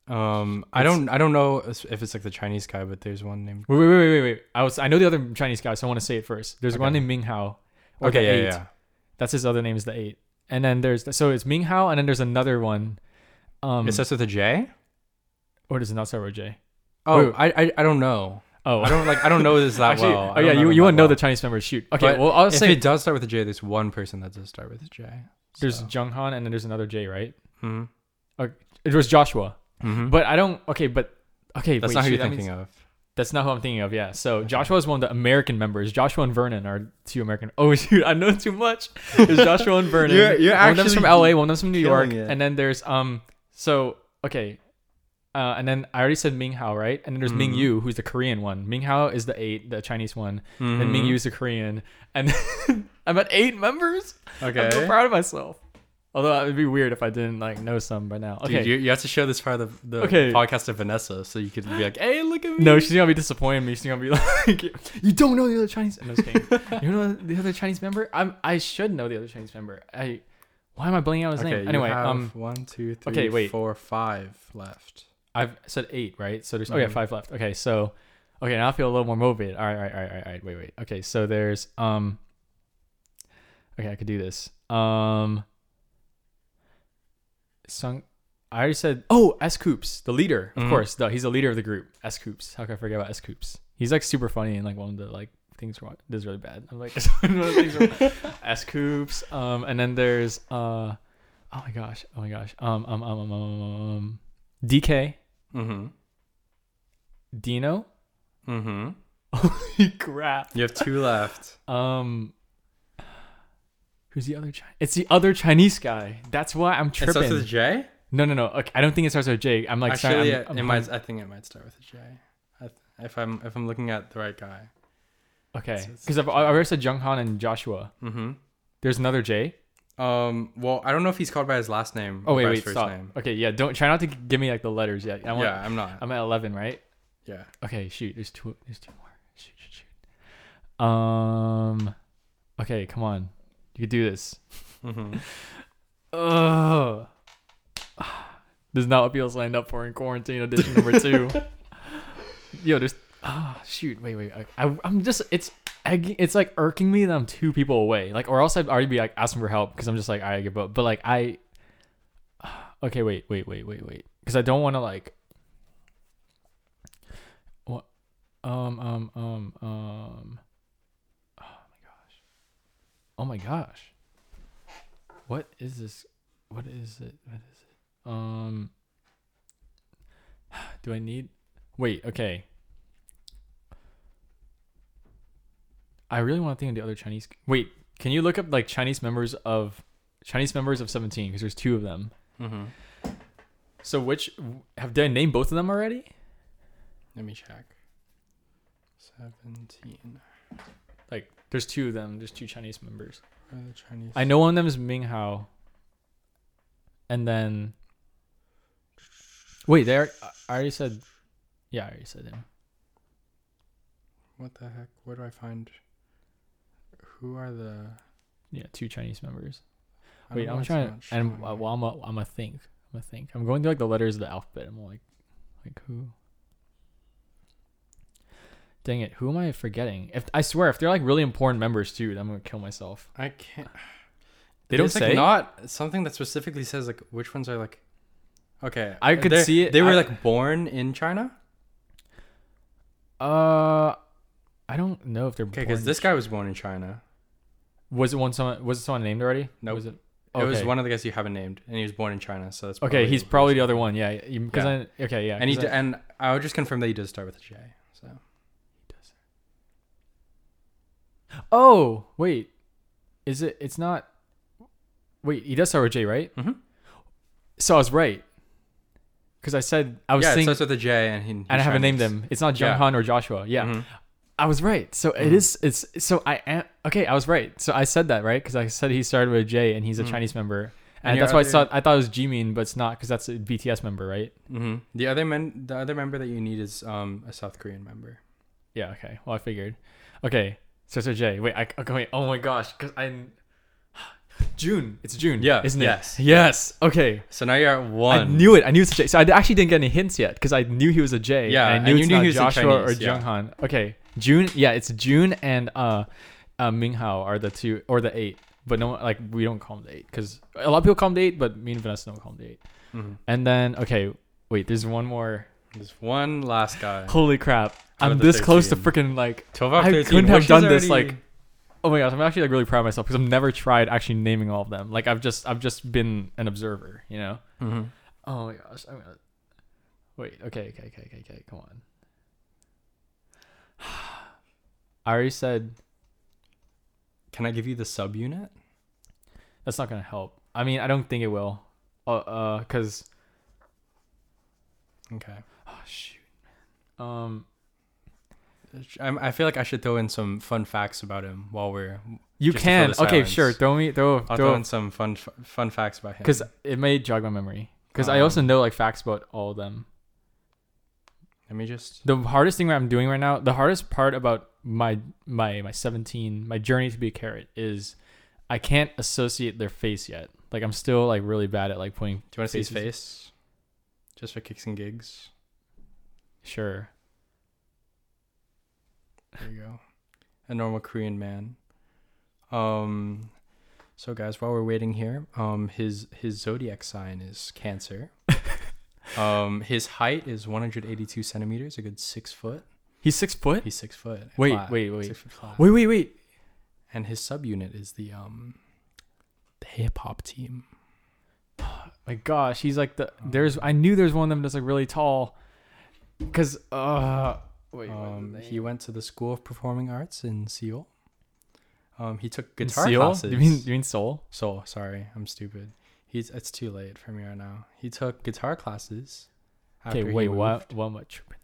um I don't I don't know if it's like the Chinese guy, but there's one named Wait wait wait wait wait. I was I know the other Chinese guy, so I want to say it first. There's okay. one named Minghao. Okay, yeah, eight. yeah. That's his other name is the eight. And then there's so it's Minghao and then there's another one. Um It starts with a J? Or does it not start with a J? Oh, wait, I, I I don't know. Oh, I don't like. I don't know this that Actually, well. Oh yeah, you you wouldn't know well. the Chinese members. Shoot. Okay. But well, I'll say if it does start with a J. There's one person that does start with a J. So. There's Jeonghan, and then there's another J, right? Hmm. Okay, it was Joshua. Mm-hmm. But I don't. Okay, but okay. That's wait, not who shoot, you're thinking means, of. That's not who I'm thinking of. Yeah. So okay. Joshua is one of the American members. Joshua and Vernon are two American. Oh shoot, I know too much. There's Joshua and Vernon. You're, you're one actually of them's from L A. One of them's from New York, it. And then there's um So, okay. Uh, and then I already said Minghao, right? And then there's mm. Mingyu, who's the Korean one. Minghao is the eight, the Chinese one. Mm-hmm. Then Mingyu is the Korean. And I'm at eight members. Okay. I'm so proud of myself. Although it would be weird if I didn't like know some by now. Okay. Dude, you, you have to show this part of the, the okay. podcast to Vanessa so you could be like, hey, look at me. No, she's going to be disappointed in me. She's going to be like, you don't know the other Chinese. No, just kidding. You know the other Chinese member? I'm, I should know the other Chinese member. I. Why am I blanking out his okay, name? Anyway, you have um, one, two, three, okay, wait. four, five left. I've said eight, right? So there's mm-hmm. oh yeah, five left. Okay, so okay, now I feel a little more motivated. All right, all right, all right, all right. Wait, wait. Okay, so there's um. Okay, I could do this. Um. Sung, I already said. Oh, S. Coops, the leader, of mm-hmm. course. The, he's the leader of the group. S. Coops. How can I forget about S. Coops? He's like super funny and like one of the like. Things wrong. This is really bad. I'm like, one of things wrong. S. Coops. Um, and then there's uh, oh my gosh, oh my gosh. Um, um, um, um, um, D K. Mm-hmm. Dino. Mm-hmm. Holy crap! You have two left. Um, who's the other? Chi- it's the other Chinese guy. That's why I'm tripping. It starts with a J? No, no, no. Okay, I don't think it starts with a J. I'm like, actually, sorry, yeah, I'm, I'm it might. I think it might start with a J. I th- if I'm if I'm looking at the right guy. Okay, because I've already said Jeonghan and Joshua. Mm-hmm. There's another J. Um, well, I don't know if he's called by his last name. Oh wait, wait, stop. Name. Okay, yeah, don't try not to give me like the letters yet. I want, yeah, I'm not. I'm at eleven, right? Yeah. Okay, shoot. There's two. There's two more. Shoot, shoot, shoot. Um, okay, come on, you can do this. Mm-hmm. Ugh. This is not what people signed up for in quarantine edition number two. Yo, there's. Ah, oh, shoot. Wait, wait. I, I'm just, it's it's like irking me that I'm two people away. Like, or else I'd already be like asking for help because I'm just like, I give up. But like, I, okay, wait, wait, wait, wait, wait. Because I don't want to like, what? Um, um, um, um, oh my gosh. Oh my gosh. What is this? What is it? What is it? Um, do I need, wait, okay. I really want to think of the other Chinese. Wait, can you look up like Chinese members of Chinese members of Seventeen? Because there's two of them. Mm-hmm. So which have did I name both of them already? Let me check. Seventeen. Like there's two of them. There's two Chinese members. Where are the Chinese? I know one of them is Minghao. And then. Wait, there. I already said. Yeah, I already said him. What the heck? Where do I find? Who are the yeah two Chinese members? Wait, I'm trying to, and uh, while well, I'm a, I'm a think, I'm a think. I'm going through like the letters of the alphabet. I'm like, like who? Dang it, who am I forgetting? If I swear, if they're like really important members too, then I'm gonna kill myself. I can't. They don't it's say like not something that specifically says like which ones are like. Okay, I could they're, see it. They were I, like born in China. Uh. I don't know if they're okay because this guy was born in China. Was it one someone? Was it someone named already? No, nope. was it? Okay. It was one of the guys you haven't named, and he was born in China. So that's probably okay. He's probably the other one. Yeah, because yeah. I okay yeah. And he I, d- and I would just confirm that he does start with a J. So he does. Oh wait, is it? It's not. Wait, he does start with J, right? Mm-hmm. So I was right. Because I said I was yeah, thinking. Yeah, it starts with a J, and he and I haven't named him. It's not Jeonghan yeah. or Joshua. Yeah. Mm-hmm. I was right. So it mm. is, it's, so I am, okay, I was right. So I said that, right? Because I said he started with a J and he's a mm. Chinese member. And, and that's why other, I thought, I thought it was Jimin, but it's not because that's a B T S member, right? Mm-hmm. The other men, the other member that you need is um a South Korean member. Yeah, okay. Well, I figured. Okay. So it's a J. Wait, I, okay, wait. Oh my gosh. Because I'm, June. It's June. Yeah. Isn't it? Yes. Yes. Okay. So now you're at one. I knew it. I knew it's a J. So I actually didn't get any hints yet because I knew he was a J. Yeah. And I knew and you knew he was Joshua Chinese, or yeah. Jeonghan. Okay. June, yeah, it's June and uh, uh, Minghao are the two or the eight, but no, like we don't call them the eight because a lot of people call them the eight, but me and Vanessa don't call them the eight. Mm-hmm. And then okay, wait, there's one more. There's one last guy. Holy crap! I'm this thirteen. Close to freaking like twelve out of thirteen. I couldn't have done already... this. Like, oh my gosh, I'm actually like really proud of myself because I've never tried actually naming all of them. Like I've just I've just been an observer, you know. Mm-hmm. Oh my gosh, I'm gonna wait. Okay, okay, okay, okay, okay. Come on. I already said. Can I give you the subunit? That's not gonna help. I mean, I don't think it will. Uh, uh, cause Okay. Oh, shoot. Um, I, I feel like I should throw in some fun facts about him while we're... You can. Okay, silence. Sure. Throw me... Throw, I'll throw, throw in some fun fun facts about him. Because it may jog my memory. Because um, I also know, like, facts about all of them. Let me just... The hardest thing that I'm doing right now... The hardest part about my my my seventeen... My journey to be a carrot is... I can't associate their face yet. Like, I'm still, like, really bad at, like, pointing... Do you want to see his face? Just for kicks and gigs? Sure. There you go. A normal Korean man. Um, so guys, while we're waiting here, um, his his zodiac sign is Cancer. um, his height is one hundred eighty-two centimeters, a good six foot. He's six foot. He's six foot. Wait, flat. wait, wait, wait, wait, wait. And his subunit is the um, the hip hop team. My gosh, he's like the there's. I knew there's one of them that's like really tall, because uh. Wait, um, he went to the School of Performing Arts in Seoul. Um, he took guitar classes. Do you mean, do you mean Seoul? Seoul, sorry. I'm stupid. He's It's too late for me right now. He took guitar classes. Okay, wait, what? What am I tripping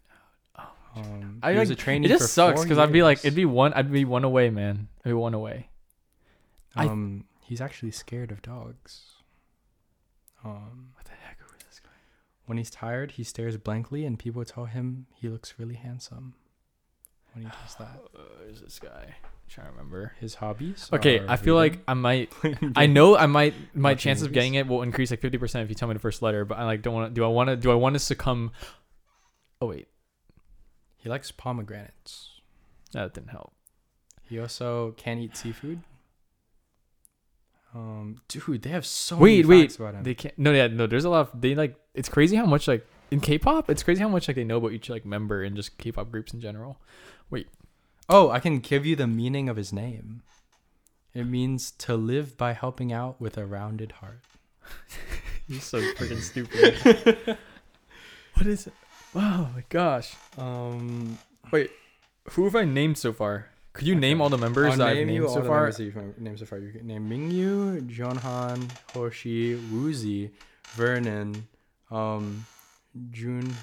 out? Oh, um, I, he was like, a trainee It just for sucks because I'd be like, it'd be one, I'd be one away, man. I'd be one away. Um, I, he's actually scared of dogs. Um, what the heck? When he's tired, he stares blankly, and people tell him he looks really handsome when he does that. Uh, who's this guy? I'm trying to remember his hobbies. Okay, I feel reading. like I might. I know I might. My Watching chances movies. of getting it will increase like fifty percent if you tell me the first letter. But I like don't want to. Do I want to? Do I want to succumb? Oh wait. He likes pomegranates. That didn't help. He also can't eat seafood. Um, dude, they have so wait, many facts wait. about him. They can't. No, yeah, no. There's a lot. Of, they like. It's crazy how much like in K-pop. It's crazy how much like they know about each like member and just K-pop groups in general. Wait. Oh, I can give you the meaning of his name. It means to live by helping out with a rounded heart. You're so freaking stupid. What is it? Oh my gosh. Um. Wait. Who have I named so far? Could you name all the members I'll that I've named so far? That you've named so far. You can name Mingyu, Jeonghan, Hoshi, Woozi, Vernon, um, June,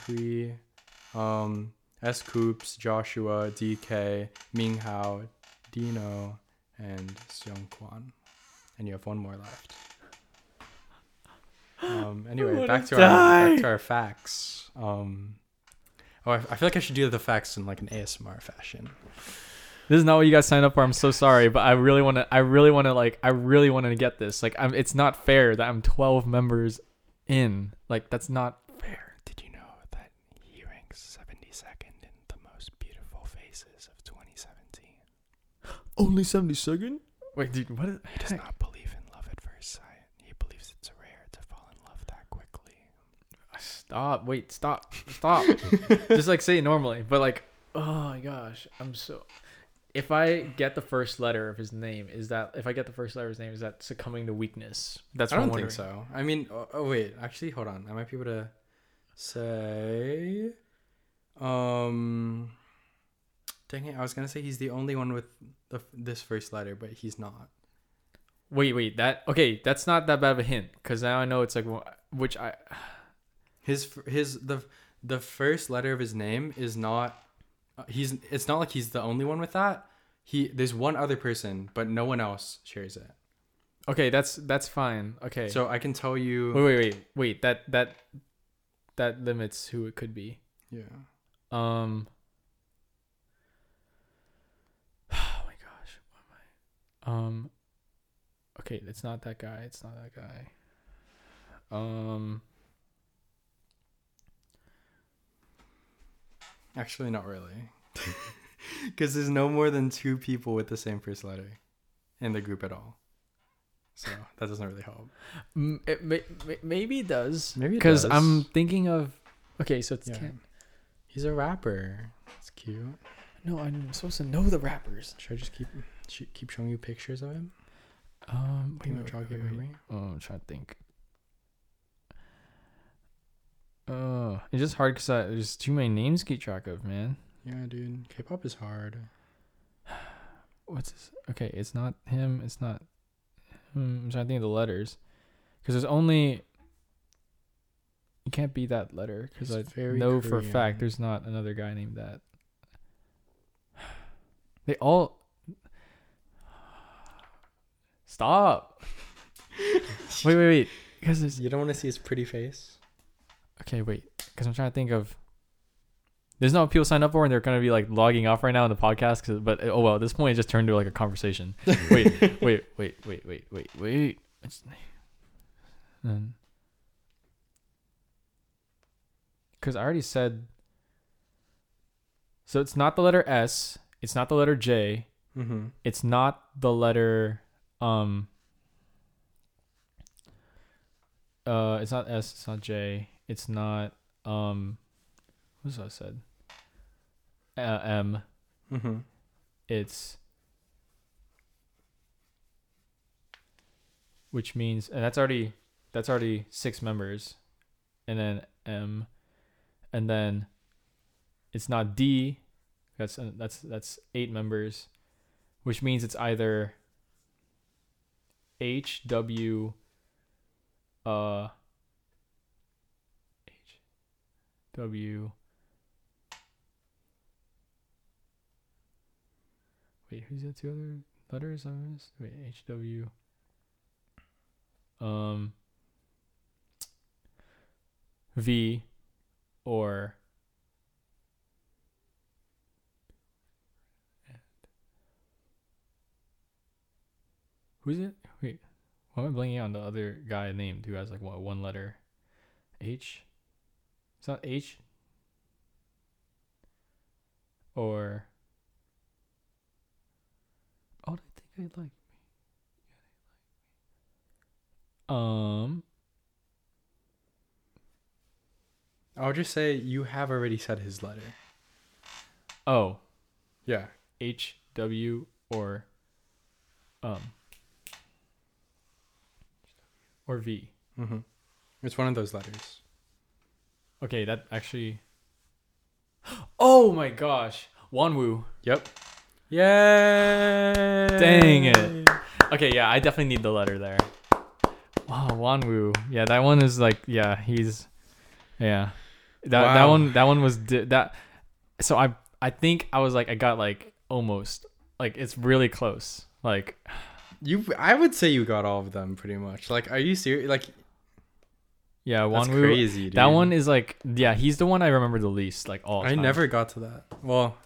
um, S. Coops, Joshua, D K, Minghao, Dino, and Seungkwan. And you have one more left. Um, anyway, back to, our, back to our facts. Um, oh, I, I feel like I should do the facts in like an A S M R fashion. This is not what you guys signed up for. I'm so sorry, but I really want to. I really want to like. I really want to get this. Like, I'm, it's not fair that I'm twelve members in. Like, that's not fair. Did you know that he ranks seventy-second in the most beautiful faces of twenty seventeen? Only seventy-second? Wait, dude, what? Is, he does heck? not believe in love at first sight. He believes it's rare to fall in love that quickly. Stop. Wait. Stop. Stop. Just like say it normally, but like, oh my gosh, I'm so. If I get the first letter of his name, is that if I get the first letter of his name, is that succumbing to weakness? That's what I don't I'm think so. I mean, oh, oh wait, actually, hold on. I might be able to say, um, dang it, I was gonna say he's the only one with the, this first letter, but he's not. Wait, wait, that okay? That's not that bad of a hint because now I know it's like which I his his the the first letter of his name is not. He's it's not like he's the only one with that. He there's one other person, but no one else shares it. Okay, that's that's fine. Okay. So I can tell you Wait, wait, wait. Wait, that that that limits who it could be. Yeah. Um Oh my gosh. What am I? Um Okay, it's not that guy. It's not that guy. Um Actually, not really. Because there's no more than two people with the same first letter in the group at all. So that doesn't really help. It may, maybe it does. Maybe it does. Because I'm thinking of... Okay, so it's... Yeah. Ken. He's a rapper. That's cute. No, I'm supposed to know the rappers. Should I just keep keep showing you pictures of him? Um, wait, wait, wait, wait, wait. Oh, I'm trying to think. Oh, it's just hard because there's too many names to keep track of, man. Yeah, dude. K-pop is hard. What's this? Okay, it's not him. It's not him. I'm trying to think of the letters. Because there's only... It can't be that letter because I know Korean. For a fact there's not another guy named that. They all stop. wait, wait, wait. Because you don't want to see his pretty face. Okay, wait. Because I'm trying to think of. There's no people sign up for, and they're gonna be like logging off right now in the podcast. Cause, but oh well, at this point it just turned to like a conversation. wait, wait, wait, wait, wait, wait, wait, wait. And because I already said. So it's not the letter S. It's not the letter J. Mm-hmm. It's not the letter. Um. Uh, it's not S. It's not J. It's not. Um. What was I said? Uh, M. Mm-hmm. It's. Which means, and that's already that's already six members, and then M, and then it's not D. That's that's that's eight members, which means it's either. H W. Uh. H. W. Wait, who's that two other letters? I missed? Wait, H W. Um. V, or. Who's it? Wait, why am I blanking on the other guy named who has like what one letter? H. It's not H. Or. Oh, I think they like me. Yeah, they like me. Um. I'll just say you have already said his letter. Oh. Yeah. H, W, or um. Or V. Mm-hmm. It's one of those letters. Okay, that actually. Oh my gosh. Wanwoo. Yep. Yay! Dang it. Okay, yeah, I definitely need the letter there. Wow, Wanwoo. Yeah, that one is like, yeah, he's, yeah, that wow. that one that one was di- that. So I I think I was like I got like almost like it's really close. Like you, I would say you got all of them pretty much. Like, are you serious? Like, yeah, Wanwoo. That's crazy, dude. That one is like, yeah, he's the one I remember the least. Like all. I time. never got to that. Well.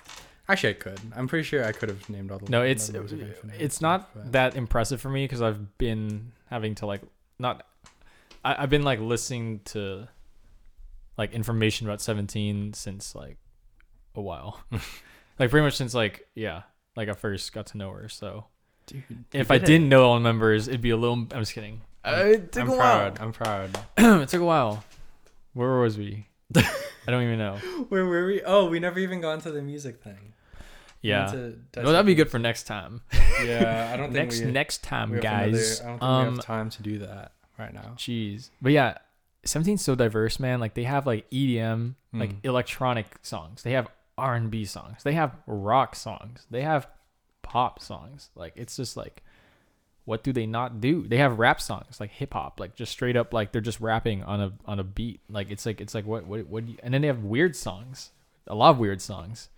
Actually, I could. I'm pretty sure I could have named all the. No, it's it's not stuff, that impressive for me because I've been having to like not. I, I've been like listening to, like information about Seventeen since like, a while, like pretty much since like yeah like I first got to know her. So, dude, if I did didn't know all the members, it'd be a little. I'm just kidding. Uh, it took I'm a proud. while. I'm proud. It took a while. Where was we? I don't even know. Where were we? Oh, we never even got into the music thing. Yeah. No, that'd be good for next time. Yeah, I don't think next we, next time, we guys. Another, I don't think um, we have time to do that right now. Jeez, but yeah, Seventeen's so diverse, man. Like they have like E D M, like mm. electronic songs. They have R and B songs. They have rock songs. They have pop songs. Like it's just like, what do they not do? They have rap songs, like hip hop, like just straight up, like they're just rapping on a on a beat. Like it's like it's like what what what? Do you, and then they have weird songs, a lot of weird songs.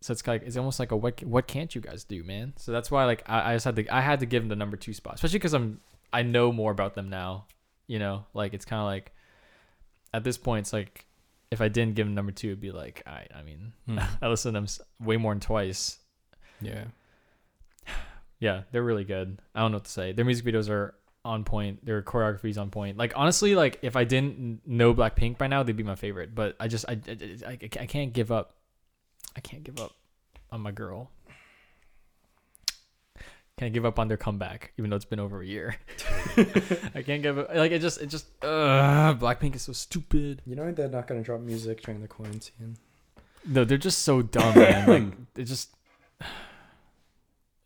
So it's like it's almost like a what what can't you guys do, man? So that's why like I, I just had to I had to give them the number two spot, especially because I'm I know more about them now. You know, like it's kind of like at this point, it's like if I didn't give them number two, it'd be like I I mean mm. I listen to them way more than twice. Yeah, yeah, they're really good. I don't know what to say. Their music videos are on point. Their choreography is on point. Like honestly, like if I didn't know Blackpink by now, they'd be my favorite. But I just I I, I, I can't give up. I can't give up on my girl. Can't give up on their comeback, even though it's been over a year. I can't give up. Like, it just, it just, uh, Blackpink is so stupid. You know they're not going to drop music during the quarantine. No, they're just so dumb, man. Like, it just,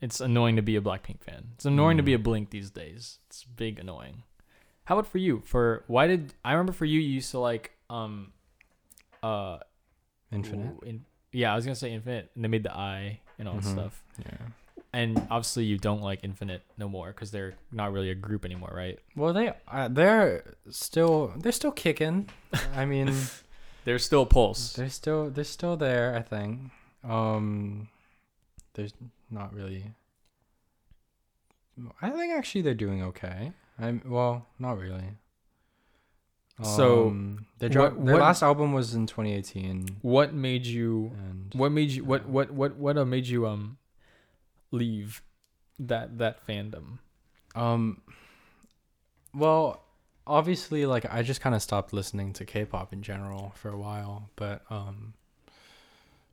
it's annoying to be a Blackpink fan. It's annoying mm. to be a Blink these days. It's big annoying. How about for you? For, why did, I remember for you, you used to like, um, uh, Infinite. Ooh, in, Yeah, I was gonna say Infinite, and they made the eye and all that mm-hmm. stuff. Yeah. And obviously you don't like Infinite no more because they're not really a group anymore, right? Well, they uh, they're still they're still kicking. I mean, they're still Pulse. They're still they're still there. I think. Um, there's not really. I think actually they're doing okay. I'm well, not really. So um, their, dro- what, their what, last album was in twenty eighteen. What made you? And, what made you? What what what what uh, made you um leave that that fandom? Um, well, obviously, like I just kind of stopped listening to K-pop in general for a while, but um,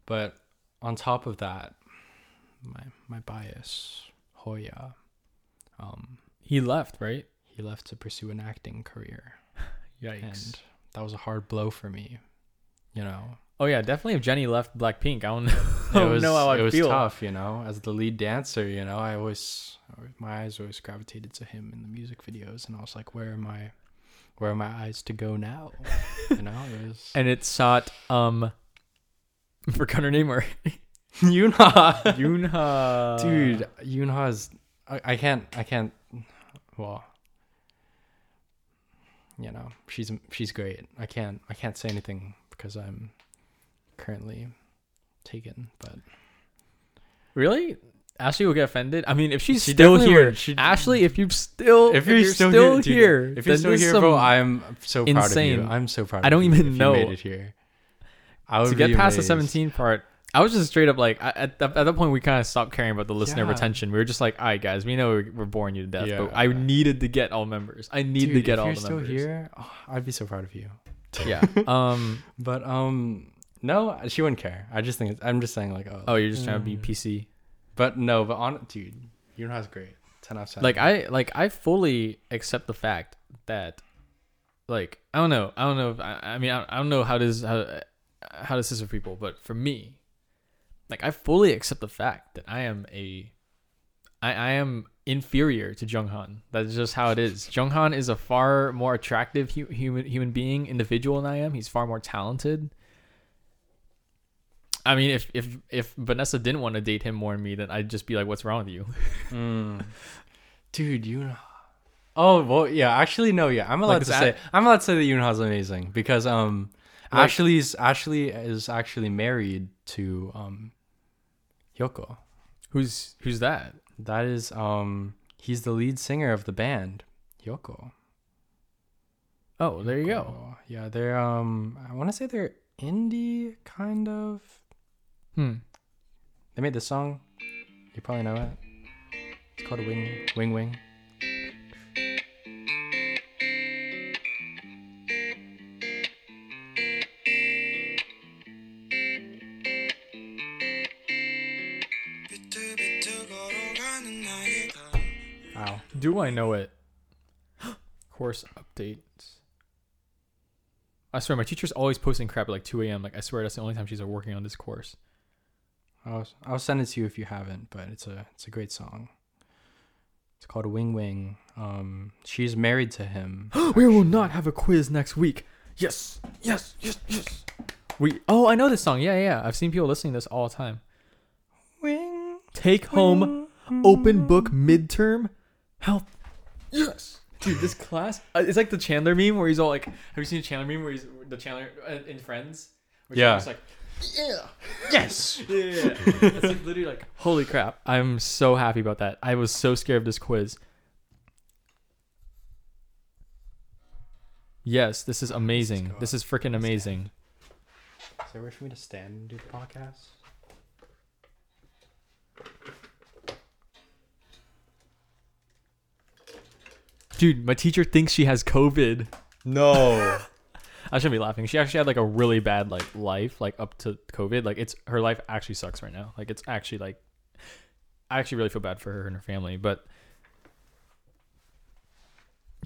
but on top of that, my my bias, Hoya, um, he left, right? He left to pursue an acting career. Yikes. And that was a hard blow for me, you know. Oh yeah, definitely. If Jenny left Blackpink, I don't know, I don't was, know how I feel. It was tough, you know. As the lead dancer, you know, I always, my eyes always gravitated to him in the music videos, and I was like, where are my, where are my eyes to go now? You know. It was... And it sought, um, I forgot her name already. Yoonha. Yoonha. Dude, Yoonha is. I, I can't. I can't. Well. You know, she's she's great. I can't I can't say anything because I'm currently taken. But really, Ashley will get offended. I mean, if she's she still here, she, Ashley, if you still if you're, if you're still, still here, here dude, if you're still here, bro, I'm so proud insane. of you. I'm so proud. of I don't you even if know. You made it here. I would to get past amazed. the seventeen part. I was just straight up like at that, at that point we kind of stopped caring about the listener yeah. retention. We were just like, all right, guys, we know we're boring you to death, yeah, but I needed to get all members. I need Dude, to get all the members. If you're still here, oh, I'd be so proud of you. Yeah. Um. But um. No, she wouldn't care. I just think it's, I'm just saying like, oh. Oh, you're just mm. trying to be P C. But no, but on dude, you're not great. Ten out of ten. Like I like I fully accept the fact that, like I don't know, I don't know if I, I mean I, I don't know how does how how does this for people, but for me. Like, I fully accept the fact that I am a... I, I am inferior to Jeonghan. That's just how it is. Jeonghan is a far more attractive hu- human human being, individual than I am. He's far more talented. I mean, if if, if Vanessa didn't want to date him more than me, then I'd just be like, what's wrong with you? mm. Dude, you know... Oh, well, yeah. Actually, no, yeah. I'm allowed like to that... say... I'm allowed to say that Yoonha's amazing because... um. Like, Ashley's Ashley is actually married to um, Yoko. Who's who's that? That is um, he's the lead singer of the band Yoko. Oh, there you Yoko. go. Yeah, they're um, I want to say they're indie kind of. Hmm. They made this song. You probably know it. It's called Wing Wing Wing. Do I know it? Course updates. I swear, my teacher's always posting crap at like two a.m. Like, I swear that's the only time she's working on this course. I'll, I'll send it to you if you haven't, but it's a it's a great song. It's called Wing Wing. Um, she's married to him. We will not have a quiz next week. Yes, yes, yes, yes. We. Oh, I know this song. Yeah, yeah. I've seen people listening to this all the time. Wing. Take home, wing, open book midterm. Help. Yes. Dude, this class... It's like the Chandler meme where he's all like... Have you seen the Chandler meme where he's... The Chandler uh, in Friends? Where yeah. He's like, yeah. Yes. yeah, yeah, yeah. It's like literally like... Holy crap. I'm so happy about that. I was so scared of this quiz. Yes, this is amazing. This is freaking amazing. Stand. Is there a way for me to stand and do the podcast? Dude, my teacher thinks she has COVID. No. I shouldn't be laughing. She actually had like a really bad like life, like up to COVID. Like it's her life actually sucks right now. Like it's actually like I actually really feel bad for her and her family, but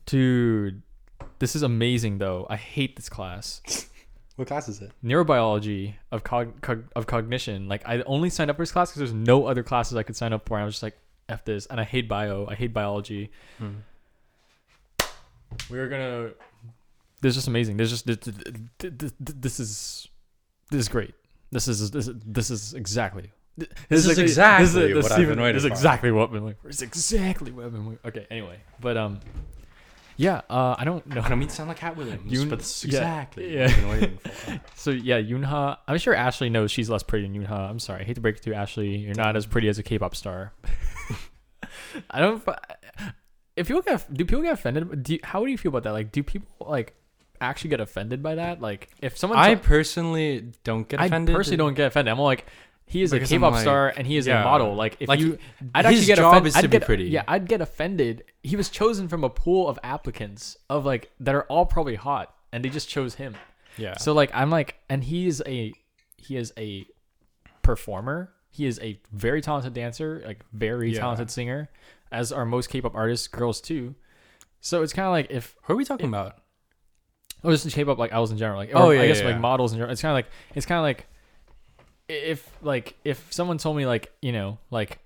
dude, this is amazing though. I hate this class. What class is it? Neurobiology of cog- cog- of cognition. Like I only signed up for this class because there's no other classes I could sign up for. And I was just like, F this. And I hate bio. I hate biology. Mm. We were gonna. This is just amazing. This just this, this, this is this is great. This is this, this is exactly This, this is like, exactly this is, this what Steven, I've been waiting This is exactly what I've been waiting for. This is exactly what I've been waiting for. Okay, anyway. But, um, yeah, uh, I don't know. I don't mean to sound like Hat Williams, Yoon, but this is exactly yeah, yeah. what I've been waiting for. So, yeah, Yoonha. I'm sure Ashley knows she's less pretty than Yoonha. I'm sorry. I hate to break it to you, Ashley. You're not as pretty as a K-pop star. I don't... If people get... Do people get offended? Do you, how do you feel about that? Like, do people, like... actually get offended by that? Like, if someone I t- personally don't get offended. I personally don't get offended. I'm like, he is because a K-pop like, star and he is yeah. a model. Like, if like, you, I'd his actually get job offend- is to I'd be get, pretty. Yeah, I'd get offended. He was chosen from a pool of applicants of like that are all probably hot, and they just chose him. Yeah. So like, I'm like, and he is a he is a performer. He is a very talented dancer, like very yeah. talented singer, as are most K-pop artists, girls too. So it's kind of like if who are we talking if, about? Oh, just in K-pop, like idols in general. Like, oh yeah, I guess yeah, like yeah. models in general. It's kind of like it's kind of like if like if someone told me like you know like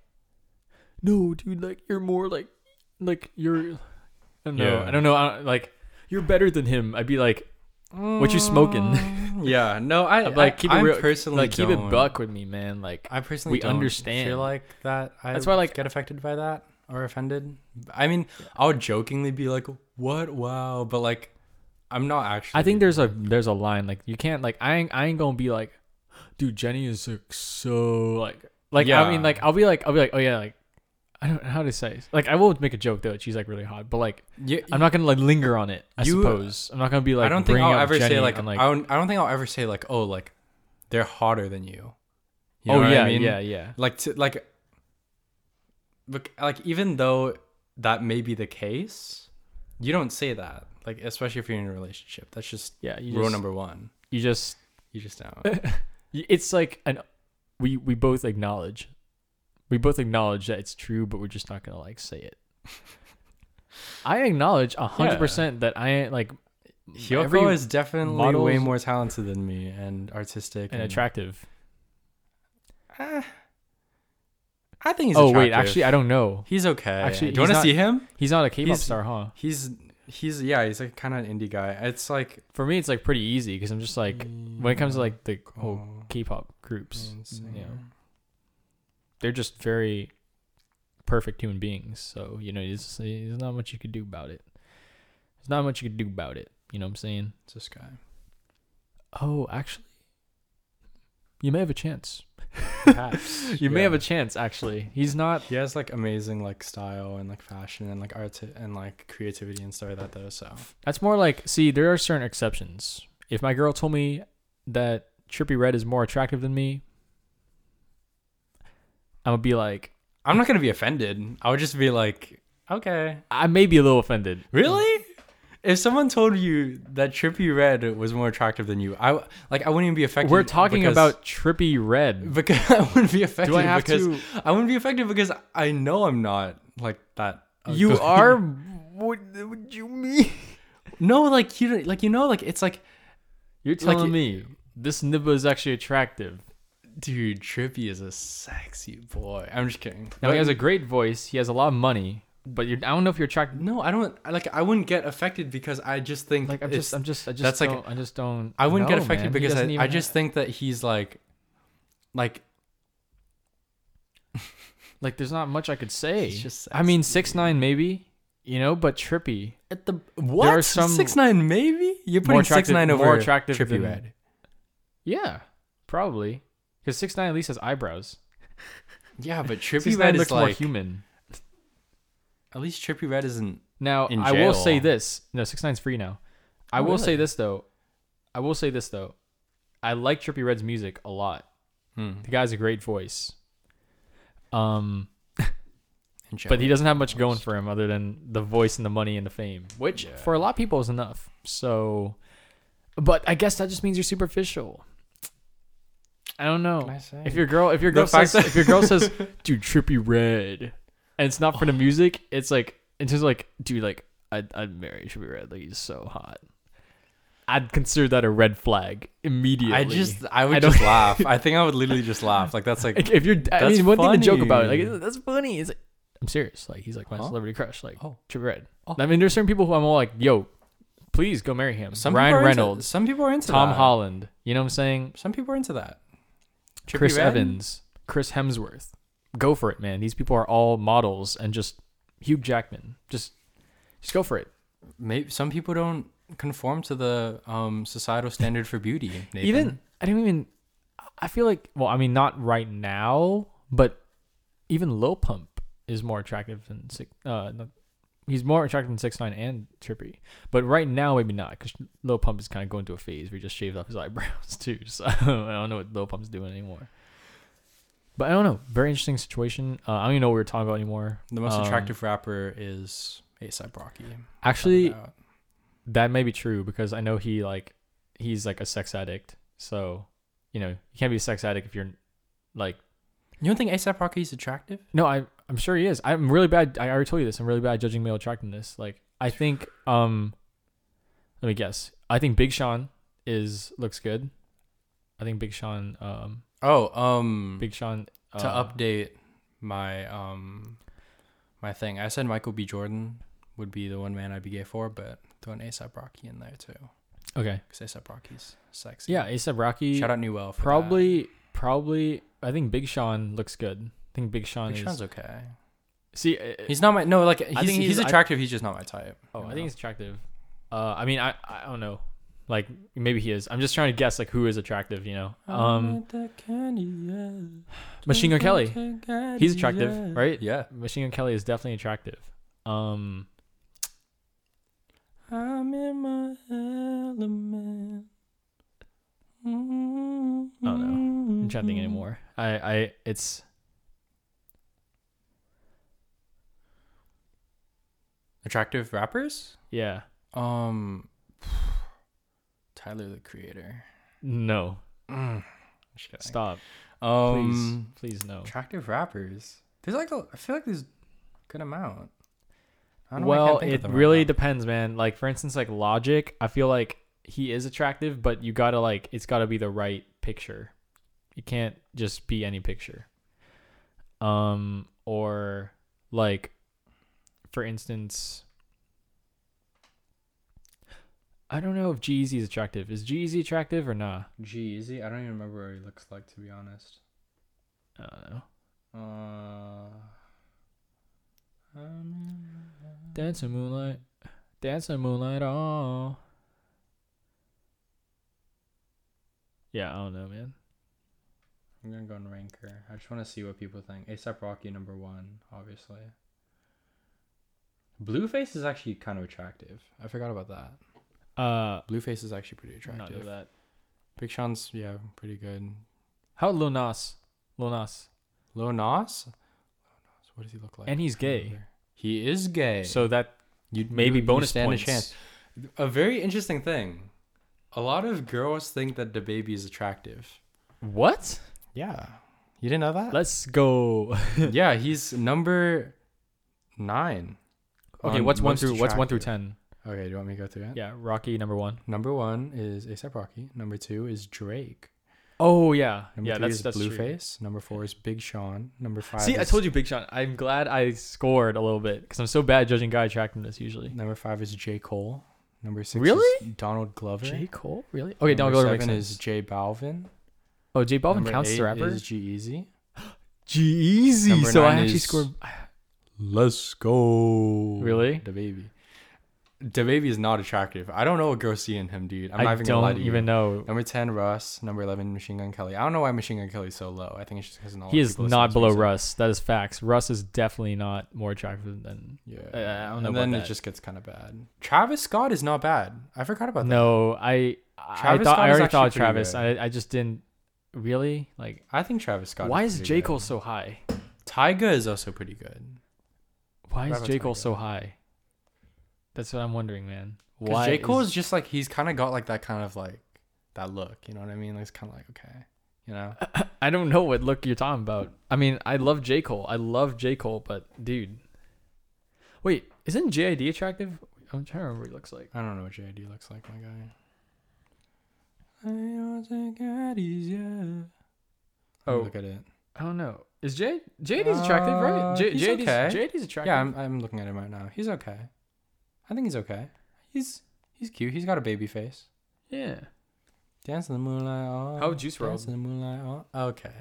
no dude like you're more like like you're I don't know yeah. I don't know I don't, like you're better than him. I'd be like, what you smoking? yeah, no, I like keep I, it real, personally like keep don't. It buck with me, man. Like I personally we don't understand feel like that. I That's why like get affected by that or offended. I mean, I would jokingly be like, what? Wow, but like. I'm not actually. I think there's a there's a line like you can't like I ain't I ain't gonna be like, dude Jenny is like so like like yeah. I mean like I'll be like I'll be like oh yeah like I don't know how to say it. Like I will make a joke though she's like really hot but like yeah, I'm not gonna like linger on it I you, suppose I'm not gonna be like I don't think I'll ever Jenny say like, and, like I don't I don't think I'll ever say like oh like they're hotter than you. You know oh yeah I mean? yeah yeah like to, like look like even though that may be the case you don't say that. Like, especially if you're in a relationship. That's just yeah, you rule just, number one. You just... You just don't. It's like... an we, we both acknowledge. We both acknowledge that it's true, but we're just not going to, like, say it. I acknowledge one hundred percent yeah. that I ain't, like... Hyoko is definitely models, way more talented than me and artistic. And, and attractive. Uh, I think he's oh, attractive. Oh, wait. Actually, I don't know. He's okay. Actually, do you want to see him? He's not a K-pop he's, star, huh? He's... He's yeah, he's like kind of an indie guy. It's like for me, it's like pretty easy because I'm just like when it comes to like the whole K-pop groups, you know, they're just very perfect human beings. So you know, there's not much you could do about it. There's not much you could do about it. You know what I'm saying? It's this guy. Oh, actually, you may have a chance. Perhaps you yeah. may have a chance. Actually, he's not. He has like amazing like style and like fashion and like art and like creativity and stuff like that though. So that's more like. See, there are certain exceptions. If my girl told me that Trippie Redd is more attractive than me, I would be like, I'm not gonna be offended. I would just be like, okay. I may be a little offended. Really? If someone told you that Trippie Redd was more attractive than you, I like I wouldn't even be affected. We're talking because, about Trippie Redd. Because I wouldn't be affected. Do I have because to? I wouldn't be affected because I know I'm not like that. Ugly. You are. What would you mean? No, like you, like you know, like it's like you're telling like, me this nibba is actually attractive. Dude, Trippie is a sexy boy. I'm just kidding. Now but, he has a great voice. He has a lot of money. But you're, I don't know if you're attracted. No, I don't. Like, I wouldn't get affected because I just think like I'm just, I'm just, I just, that's don't, like, I just don't. I wouldn't know, get affected man. Because I, I just have... think that he's like, like, like. There's not much I could say. Just I mean, six nine maybe, you know, but Trippie at the what? There are some six nine maybe you're putting six nine over more attractive Trippie than Redd. Yeah, probably because six nine at least has eyebrows. Yeah, but Trippie Redd looks like, more human. At least Trippie Redd isn't now. In jail. I will say this: no, six nine's free now. I oh, will really? say this though. I will say this though. I like Trippie Redd's music a lot. Hmm. The guy's a great voice. Um, but he doesn't have much going for him other than the voice and the money and the fame, which yeah. for a lot of people is enough. So, but I guess that just means you're superficial. I don't know. I if your girl, if your girl says, that- if your girl says, dude, Trippie Redd. And it's not for the music. It's like in terms of like, dude, like I'd I'd marry Trippie Redd. Like he's so hot. I'd consider that a red flag immediately. I just I would I just laugh. I think I would literally just laugh. Like that's like, like if you're. That's I mean, one funny. Thing to joke about. Like that's funny. It's like, I'm serious. Like he's like my huh? celebrity crush. Like oh. Trippie Redd. Oh. I mean, there's certain people who I'm all like, yo, please go marry him. Some Ryan Reynolds. Into, some people are into Tom that. Tom Holland. You know what I'm saying? Some people are into that. Trippie Chris Redd? Evans. Chris Hemsworth. Go for it, man. These people are all models, and just Hugh Jackman. Just, just go for it. Maybe some people don't conform to the um, societal standard for beauty, Nathan. Even I don't even. I feel like, well, I mean, not right now, but even Lil Pump is more attractive than six. Uh, no, he's more attractive than six nine and Trippie, but right now maybe not, because Lil Pump is kind of going through a phase where he just shaves off his eyebrows too. So I don't know what Lil Pump's doing anymore. But I don't know. Very interesting situation. Uh, I don't even know what we were talking about anymore. The most um, attractive rapper is A$AP Rocky. Actually, that may be true, because I know he like he's like a sex addict. So, you know, you can't be a sex addict if you're like. You don't think A$AP Rocky is attractive? No, I I'm sure he is. I'm really bad. I already told you this. I'm really bad at judging male attractiveness. Like, I think. Um, let me guess. I think Big Sean is looks good. I think Big Sean. Um, Oh, um, Big Sean. Uh, to update my um, my thing, I said Michael B. Jordan would be the one man I'd be gay for, but throw an A$AP Rocky in there too. Okay, because A$AP Rocky's sexy. Yeah, A$AP Rocky. Shout out Newell. For probably, that. probably. I think Big Sean looks good. I think Big Sean. Big is, Sean's okay. See, uh, he's not my no. Like he's he's, he's attractive. I, he's just not my type. Oh, I know? think he's attractive. Uh, I mean, I I don't know. Like, maybe he is. I'm just trying to guess, like, who is attractive, you know? Um, Machine Gun Kelly. He's attractive, right? Yeah. Machine Gun Kelly is definitely attractive. Um, I'm in my element. Mm-hmm. I don't know. I'm trying to think anymore. I, I, it's... Attractive rappers? Yeah. Um... Tyler, the Creator. No. Mm. Stop. Um, please, please no. Attractive rappers. There's like a, I feel like there's a good amount. I don't well, know, I can't think it really right depends, man. Like, for instance, like Logic, I feel like he is attractive, but you gotta like, it's gotta be the right picture. You can't just be any picture. Um, or like, for instance. I don't know if G-Eazy is attractive. Is G-Eazy attractive or nah? G-Eazy? I don't even remember what he looks like, to be honest. I don't know. Uh, um, Dance in Moonlight. Dance in Moonlight. Oh. Yeah, I don't know, man. I'm going to go and rank her. I just want to see what people think. A$AP Rocky, number one, obviously. Blueface is actually kind of attractive. I forgot about that. Uh, Blueface is actually pretty attractive. Not that. Big Sean's yeah, pretty good. How about Lil Nas? Lil Nas. Lil Nas? What does he look like? And he's gay. He is gay. So that you'd maybe you, bonus you stand points. A chance. A very interesting thing. A lot of girls think that DaBaby is attractive. What? Yeah. You didn't know that? Let's go. Yeah, he's number nine. Okay, on what's one through attractive. What's one through ten? Okay, do you want me to go through it? Yeah, Rocky, number one. Number one is A$AP Rocky. Number two is Drake. Oh, yeah. Number yeah, three that's, is that's Blueface. True. Number four is Big Sean. Number five See, is... I told you Big Sean. I'm glad I scored a little bit, because I'm so bad at judging guy attractiveness usually. Number five is J. Cole. Number six really? is Donald Glover. J. Cole? Really? Okay, number Donald Glover makes sense. Number seven is J. Balvin. Oh, J. Balvin number counts as a rapper? Number eight is G-Eazy. G-Eazy! So I actually is... scored... Let's go. Really? DaBaby. DaBaby is not attractive. I don't know what girls see in him, dude. I'm not even gonna lie to you. I don't even know. Number ten, Russ. Number eleven, Machine Gun Kelly. I don't know why Machine Gun Kelly is so low. I think it's just because he is not below Russ. That is facts. Russ is definitely not more attractive than. Yeah. I, I don't know. And then it just gets kind of bad. Travis Scott is not bad. I forgot about that. No, I. I thought I already thought Travis. I I just didn't really like. I think Travis Scott. Why is J. Cole so high? Tyga is also pretty good. Why is J. Cole so high? That's what I'm wondering, man. Why J. Cole is, is just like, he's kind of got like that kind of like, that look, you know what I mean? Like, it's kind of like, okay, you know? I don't know what look you're talking about. I mean, I love J. Cole. I love J. Cole, but dude. Wait, isn't J I D attractive? I'm trying to remember what he looks like. I don't know what J I D looks like, my guy. Oh. Look at it. I don't know. Is J- J I D's attractive, uh, right? J- he's J I D's, okay. J I D's attractive. Yeah, I'm, I'm looking at him right now. He's okay. I think he's okay. He's he's cute. He's got a baby face. Yeah. Dance in the moonlight. Oh. How would you swirl? Dance in the moonlight. Oh. Okay.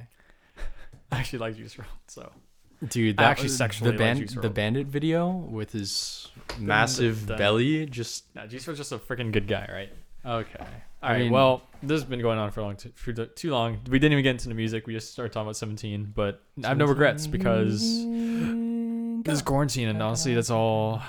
I actually like Juice world. So, dude, that I actually was, sexually the band, like Juice world. The Bandit video with his massive the, the, belly, just no, Juice world's just a freaking good guy, right? Okay. All right. I mean, well, this has been going on for a long, t- for too long. We didn't even get into the music. We just started talking about Seventeen, but seventeen I have no regrets because this is quarantine, and honestly, that's all.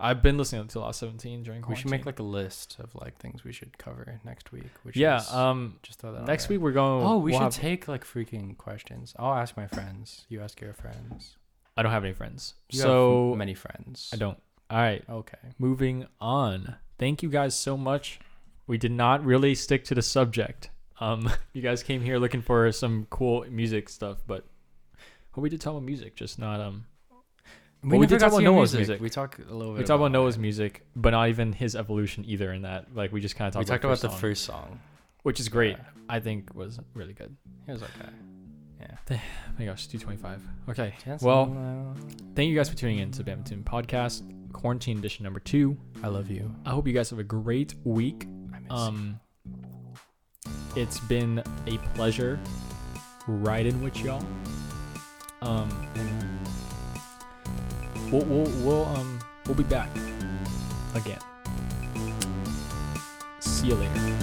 I've been listening to a lot of Seventeen during quarantine. We should make like a list of like things we should cover next week. Which yeah, is, um, just throw that next out week we're going. Oh, we we'll should have, take like freaking questions. I'll ask my friends. You ask your friends. I don't have any friends. You so have many friends. I don't. All right. Okay. Moving on. Thank you guys so much. We did not really stick to the subject. Um, you guys came here looking for some cool music stuff, but well, we did talk about music, just not um. We, well, we did talk about Noah's music. music. We talked a little bit. We talked about, about Noah's music, but not even his evolution either. In that, like, we just kind of talked. We talked about, about the first song, which is great. Yeah. I think was really good. It was okay. Yeah. Oh my gosh, two twenty-five. Okay. Well, thank you guys for tuning in to the Badminton Podcast Quarantine Edition Number Two. I love you. I hope you guys have a great week. Um, it's been a pleasure riding with y'all. Um, and we'll, we'll we'll um we'll be back again. See you later.